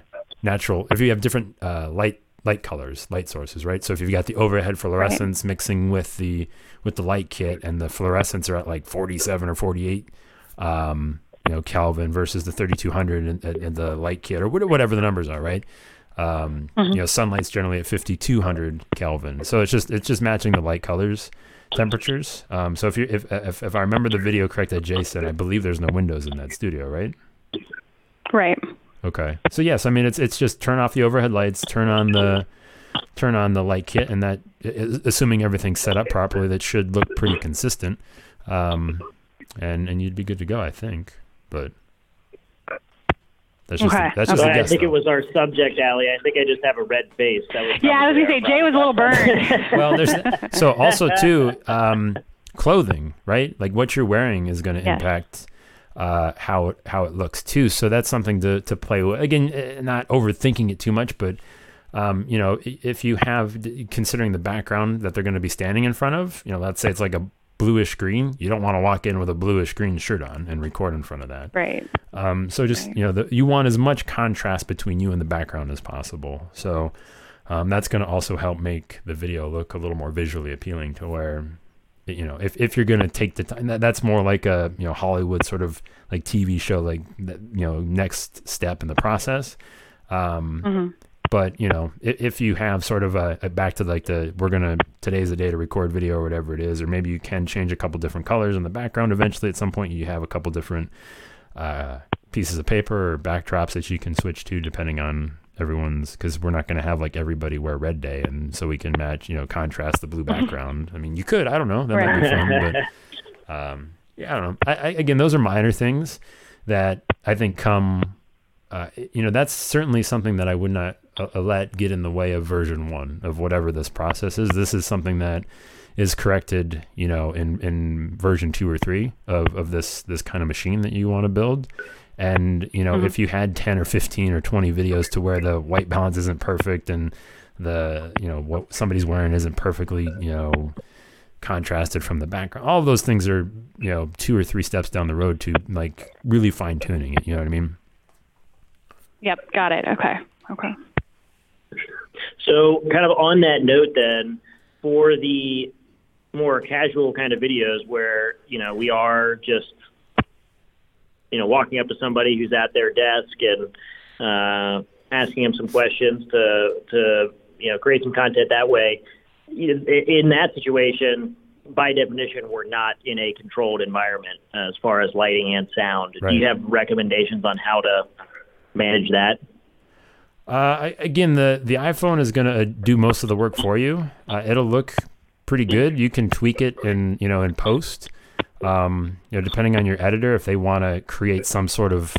natural, if you have different uh, light light colors, light sources, right? So if you've got the overhead fluorescence right. mixing with the with the light kit, and the fluorescents are at like forty-seven or forty-eight um, you know, Kelvin versus the thirty-two hundred and, and the light kit or whatever the numbers are, right? Um, mm-hmm. you know, sunlight's generally at fifty-two hundred Kelvin. So it's just, it's just matching the light colors, temperatures. Um, so if you, if, if, if I remember the video correct that Jay said, I believe there's no windows in that studio, right? Right. Okay. So yes, I mean, it's, it's just turn off the overhead lights, turn on the, turn on the light kit, and that, assuming everything's set up properly, that should look pretty consistent. Um, And and you'd be good to go, I think. But that's just okay. a, that's just okay. a guess, I think though. It was our subject, Allie. I think I just have a red face. That was yeah, I was gonna say Jay was a little burned. Well, there's so also too um, clothing, right? Like what you're wearing is going to yeah. impact uh, how how it looks too. So that's something to to play with. Again, not overthinking it too much, but um, you know, if you have, considering the background that they're going to be standing in front of, you know, let's say it's like a bluish green, you don't want to walk in with a bluish green shirt on and record in front of that. Right. Um, so just, right. you know, the, you want as much contrast between you and the background as possible. So um, that's going to also help make the video look a little more visually appealing to where, you know, if, if you're going to take the time, that, that's more like a, you know, Hollywood sort of like T V show, like, you know, next step in the process. Um, mm-hmm. But, you know, if you have sort of a, a back to like the, we're going to, today's the day to record video or whatever it is, or maybe you can change a couple different colors in the background. Eventually at some point you have a couple different uh, pieces of paper or backdrops that you can switch to depending on everyone's, because we're not going to have like everybody wear red day. And so we can match, you know, contrast the blue background. I mean, you could, I don't know. That right. might be fun. But um, yeah, I don't know. I, I, again, those are minor things that I think come, uh, you know, that's certainly something that I would not, A let get in the way of version one of whatever this process is. This is something that is corrected, you know, in, in version two or three of, of this, this kind of machine that you want to build. And, you know, mm-hmm. if you had ten or fifteen or twenty videos to where the white balance isn't perfect and the, you know, what somebody's wearing isn't perfectly, you know, contrasted from the background, all of those things are, you know, two or three steps down the road to like really fine tuning it. You know what I mean? Yep. Got it. Okay. Okay. So kind of on that note then, for the more casual kind of videos where, you know, we are just, you know, walking up to somebody who's at their desk and uh, asking them some questions to, to, you know, create some content that way. In that situation, by definition, we're not in a controlled environment as far as lighting and sound. Right. Do you have recommendations on how to manage that? Uh, I, again, the, the iPhone is going to do most of the work for you. Uh, it'll look pretty good. You can tweak it in, you know, in post, um, you know, depending on your editor, if they want to create some sort of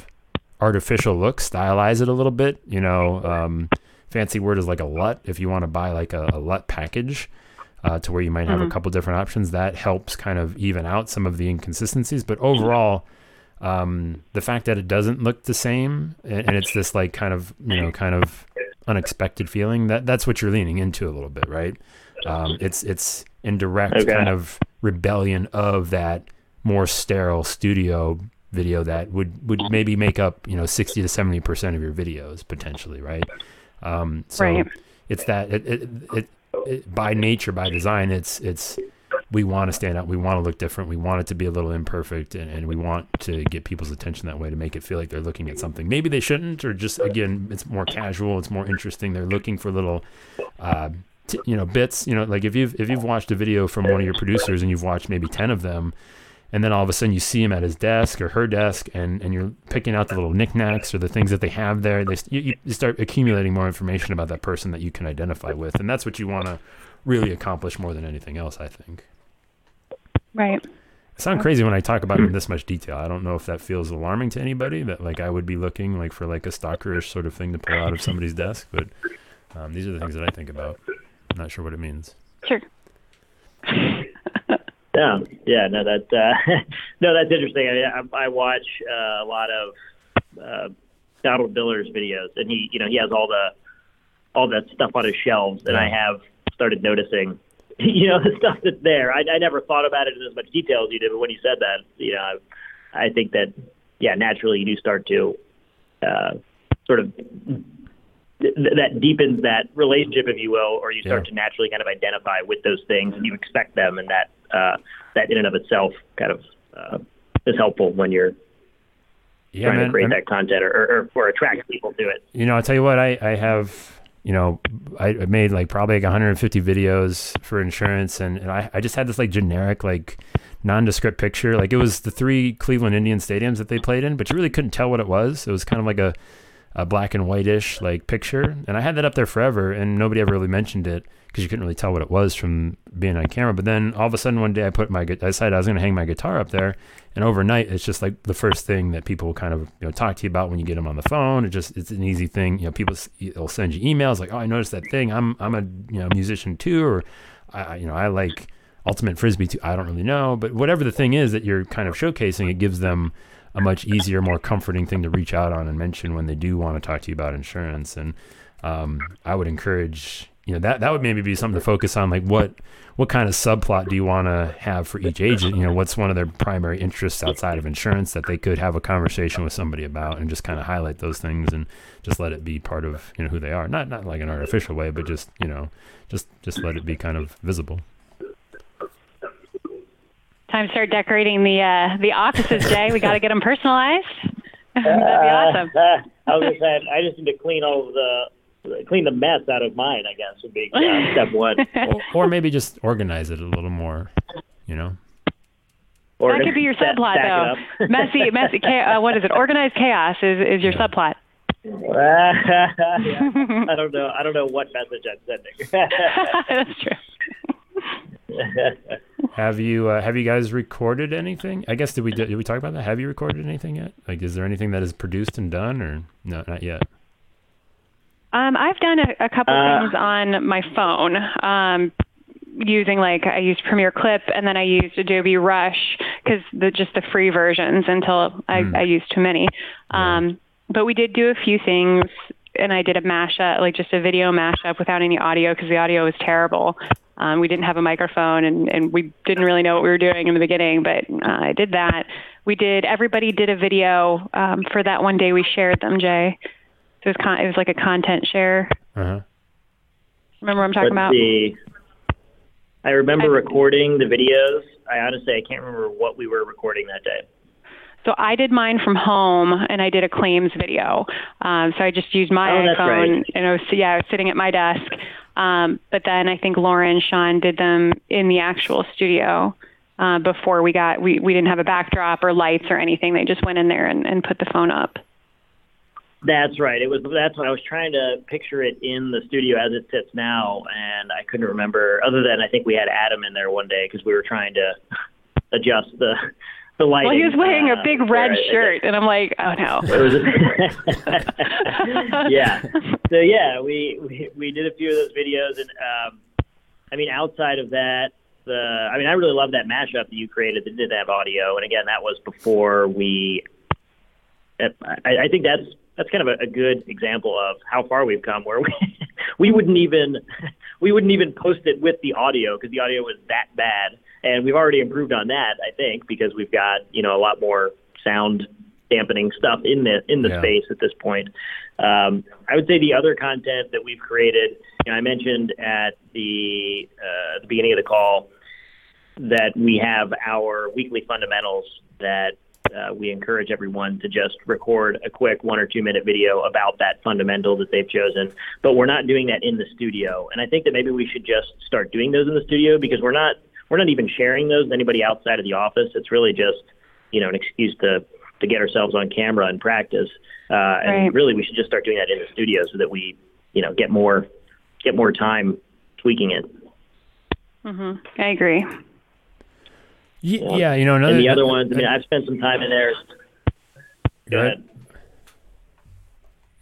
artificial look, stylize it a little bit, you know, um, fancy word is like a LUT. If you want to buy like a, a LUT package, uh, to where you might have mm-hmm. a couple different options, that helps kind of even out some of the inconsistencies, but overall, Um, the fact that it doesn't look the same and, and it's this like kind of, you know, kind of unexpected feeling, that that's what you're leaning into a little bit, right? Um, it's, it's indirect okay. kind of rebellion of that more sterile studio video that would, would maybe make up, you know, sixty to seventy percent of your videos potentially. Right. Um, so right. it's that it, it, it, it, by nature, by design, it's, it's we want to stand out. We want to look different. We want it to be a little imperfect, and, and we want to get people's attention that way, to make it feel like they're looking at something maybe they shouldn't, or just, again, it's more casual. It's more interesting. They're looking for little, uh, t- you know, bits, you know, like if you've, if you've watched a video from one of your producers and you've watched maybe ten of them, and then all of a sudden you see him at his desk or her desk, and, and you're picking out the little knickknacks or the things that they have there. They, you, you start accumulating more information about that person that you can identify with. And that's what you want to really accomplish more than anything else, I think. Right. I sound crazy when I talk about it in this much detail. I don't know if that feels alarming to anybody, that like I would be looking like for like a stalkerish sort of thing to pull out of somebody's desk, but um, these are the things that I think about. I'm not sure what it means. Sure. Yeah, yeah, no, that, uh, no, that's interesting. I mean, I, I watch uh, a lot of uh, Donald Diller's videos, and he, you know, he has all the all that stuff on his shelves, and I have started noticing, you know, the stuff that's there. I, I never thought about it in as much detail as you did, but when you said that, you know, I, I think that, yeah, naturally you do start to uh, sort of th- that deepens that relationship, if you will, or you start yeah. to naturally kind of identify with those things, and you expect them, and that uh, that in and of itself kind of uh, is helpful when you're yeah, trying man, to create I'm, that content or, or, or attract people to it. You know, I'll tell you what, I, I have... You know, I made like probably like one hundred fifty videos for insurance, and, and I, I just had this like generic, like nondescript picture. Like it was the three Cleveland Indian stadiums that they played in, but you really couldn't tell what it was. It was kind of like a, a black and whitish like picture. And I had that up there forever, and nobody ever really mentioned it because you couldn't really tell what it was from being on camera. But then all of a sudden one day I put my, I decided I was going to hang my guitar up there, and overnight it's just like the first thing that people kind of, you know, talk to you about when you get them on the phone. It just, it's an easy thing. You know, people will send you emails like, oh, I noticed that thing. I'm, I'm a, you know, musician too, or I, you know, I like ultimate Frisbee too. I don't really know, but whatever the thing is that you're kind of showcasing, it gives them a much easier, more comforting thing to reach out on and mention when they do want to talk to you about insurance. And, um, I would encourage, you know, that, that would maybe be something to focus on. Like what, what kind of subplot do you want to have for each agent? You know, what's one of their primary interests outside of insurance that they could have a conversation with somebody about, and just kind of highlight those things and just let it be part of, you know, who they are. Not, not like an artificial way, but just, you know, just, just let it be kind of visible. Time to start decorating the, uh, the offices, Jay. We got to get them personalized. That'd be awesome. Uh, uh, I was just I just need to clean all of the, clean the mess out of mine, I guess, would be uh, step one. Or, or maybe just organize it a little more, you know? Or that could be your subplot, though. Messy, messy, cha- uh, what is it? Organized chaos is, is your yeah. subplot. yeah. I don't know. I don't know what message I'm sending. That's true. Have you, uh, have you guys recorded anything? I guess, did we, did we talk about that? Have you recorded anything yet? Like, is there anything that is produced and done, or no, not yet? Um, I've done a, a couple uh, things on my phone um, using, like, I used Premiere Clip, and then I used Adobe Rush, because the, just the free versions until I, mm. I used too many. Um, yeah. But we did do a few things, and I did a mashup, like just a video mashup without any audio, because the audio was terrible. Um, we didn't have a microphone, and, and we didn't really know what we were doing in the beginning, but uh, I did that. We did, everybody did a video um, for that one day we shared them, Jay. So it was, con- it was like a content share. Uh-huh. Remember what I'm talking Let's about? See. I remember I, recording the videos. I honestly, I can't remember what we were recording that day. So I did mine from home, and I did a claims video. Um, so I just used my oh, iPhone, right. and I was, yeah, I was sitting at my desk. Um, but then I think Laura and Sean did them in the actual studio uh, before we got, we, we didn't have a backdrop or lights or anything. They just went in there and, and put the phone up. That's right. It was. That's when I was trying to picture it in the studio as it sits now, and I couldn't remember. Other than I think we had Adam in there one day because we were trying to adjust the the lighting. Well, he was wearing uh, a big red there. shirt, and I'm like, oh no. yeah. So yeah, we, we we did a few of those videos, and um, I mean, outside of that, the I mean, I really love that mashup that you created that did have audio, and again, that was before we. I, I think that's. That's kind of a, a good example of how far we've come, where we we wouldn't even we wouldn't even post it with the audio because the audio was that bad, and we've already improved on that, I think, because we've got, you know, a lot more sound dampening stuff in the in the yeah. space at this point. Um, I would say the other content that we've created, you know, I mentioned at the uh, the beginning of the call, that we have our weekly fundamentals that uh, we encourage everyone to just record a quick one or two minute video about that fundamental that they've chosen. But we're not doing that in the studio. And I think that maybe we should just start doing those in the studio, because we're not we're not even sharing those with anybody outside of the office. It's really just, you know, an excuse to to get ourselves on camera and practice. Uh, and right. really we should just start doing that in the studio so that we, you know, get more get more time tweaking it. Mm-hmm. I agree. Yeah, yeah, you know, another, and the other ones, I mean, I've spent some time in there. Go ahead.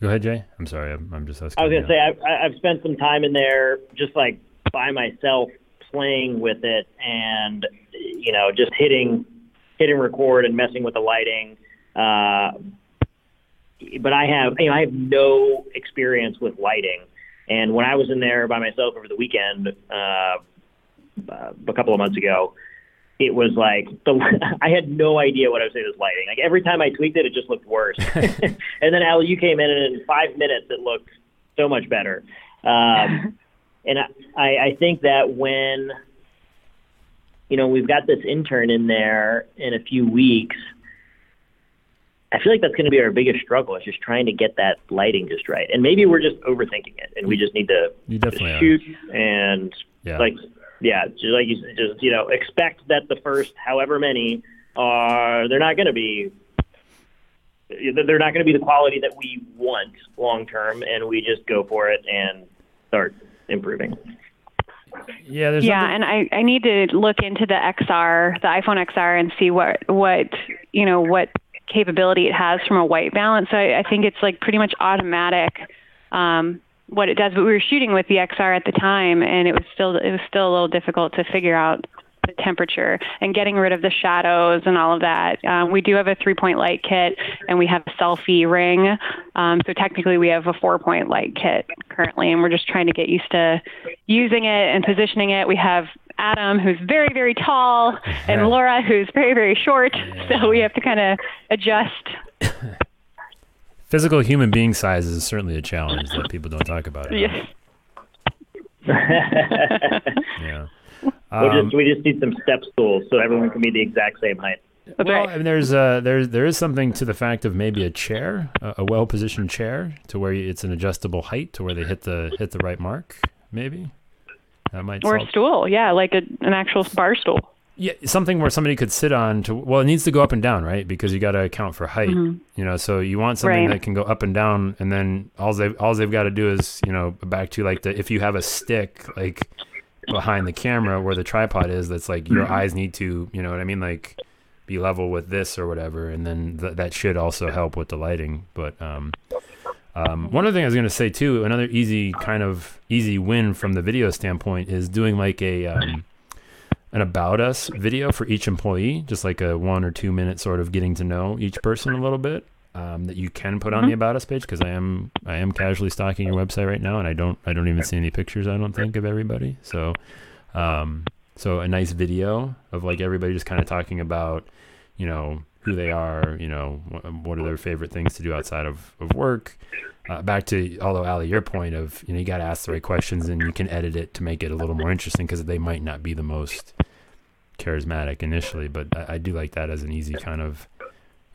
Go ahead, Jay. I'm sorry, I'm, I'm just asking. I was going to say, I've, I've spent some time in there just like by myself playing with it and, you know, just hitting, hitting record and messing with the lighting. Uh, but I have, you know, I have no experience with lighting. And when I was in there by myself over the weekend, uh, a couple of months ago, it was like, the, I had no idea what I was doing with lighting. Like every time I tweaked it, it just looked worse. And then Al, you came in and in five minutes, it looked so much better. Um, and I, I think that when, you know, we've got this intern in there in a few weeks, I feel like that's going to be our biggest struggle, is just trying to get that lighting just right. And maybe we're just overthinking it and we just need to shoot are. and yeah. like, Yeah, just like you said, just you know, expect that the first however many are they're not going to be they're not going to be the quality that we want long term, and we just go for it and start improving. Yeah, there's yeah, something- and I, I need to look into the X R, the iPhone X R, and see what what you know what capability it has from a white balance. So I, I think it's like pretty much automatic. Um, what it does, but we were shooting with the X R at the time, and it was still it was still a little difficult to figure out the temperature and getting rid of the shadows and all of that. Um, we do have a three-point light kit, and we have a selfie ring, um, so technically we have a four-point light kit currently, and we're just trying to get used to using it and positioning it. We have Adam, who's very, very tall, and Laura, who's very, very short, so we have to kind of adjust. Physical human being size is certainly a challenge that people don't talk about. Yeah. yeah. Um, we'll just, we just need some step stools so everyone can be the exact same height. Well, right. I mean, there's uh, there's there is something to the fact of maybe a chair, a, a well-positioned chair, to where it's an adjustable height to where they hit the hit the right mark. Maybe that might. Or solve. a stool, yeah, like a, an actual bar stool. Yeah, something where somebody could sit on to, well, it needs to go up and down, right? Because you got to account for height, mm-hmm. you know, so you want something right. that can go up and down, and then all they've, all they've got to do is, you know, back to like the, if you have a stick, like behind the camera where the tripod is, that's like your mm-hmm. eyes need to, you know what I mean? Like be level with this or whatever. And then th- that should also help with the lighting. But um, um, one other thing I was going to say too, another easy kind of easy win from the video standpoint is doing like a, um, an about us video for each employee, just like a one or two minute sort of getting to know each person a little bit, um, that you can put on mm-hmm. the about us page. Cause I am, I am casually stalking your website right now. And I don't, I don't even see any pictures, I don't think, of everybody. So, um, so a nice video of like everybody just kind of talking about, you know, who they are, you know, what are their favorite things to do outside of, of work. Uh, back to, although, Ali, your point of, you know, you got to ask the right questions and you can edit it to make it a little more interesting, because they might not be the most charismatic initially, but I, I do like that as an easy kind of,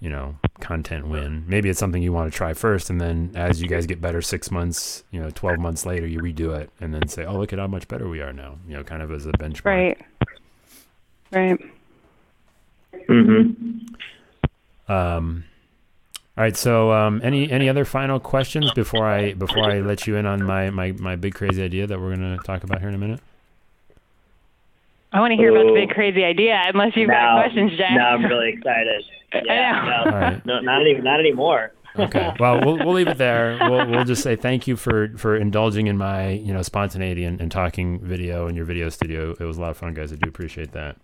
you know, content win. Maybe it's something you want to try first, and then as you guys get better six months, you know, twelve months later, you redo it and then say, oh, look at how much better we are now, you know, kind of as a benchmark. Right. Right. Mm-hmm. Um, all right. So, um, any any other final questions before I before I let you in on my, my, my big crazy idea that we're going to talk about here in a minute? I want to hear Ooh. about the big crazy idea. Unless you've no, got questions, Jack. No, I'm really excited. Yeah, no, right. no, not even not anymore. Okay. Well, we'll we'll leave it there. We'll we'll just say thank you for, for indulging in my you know spontaneity and, and talking video in your video studio. It was a lot of fun, guys. I do appreciate that.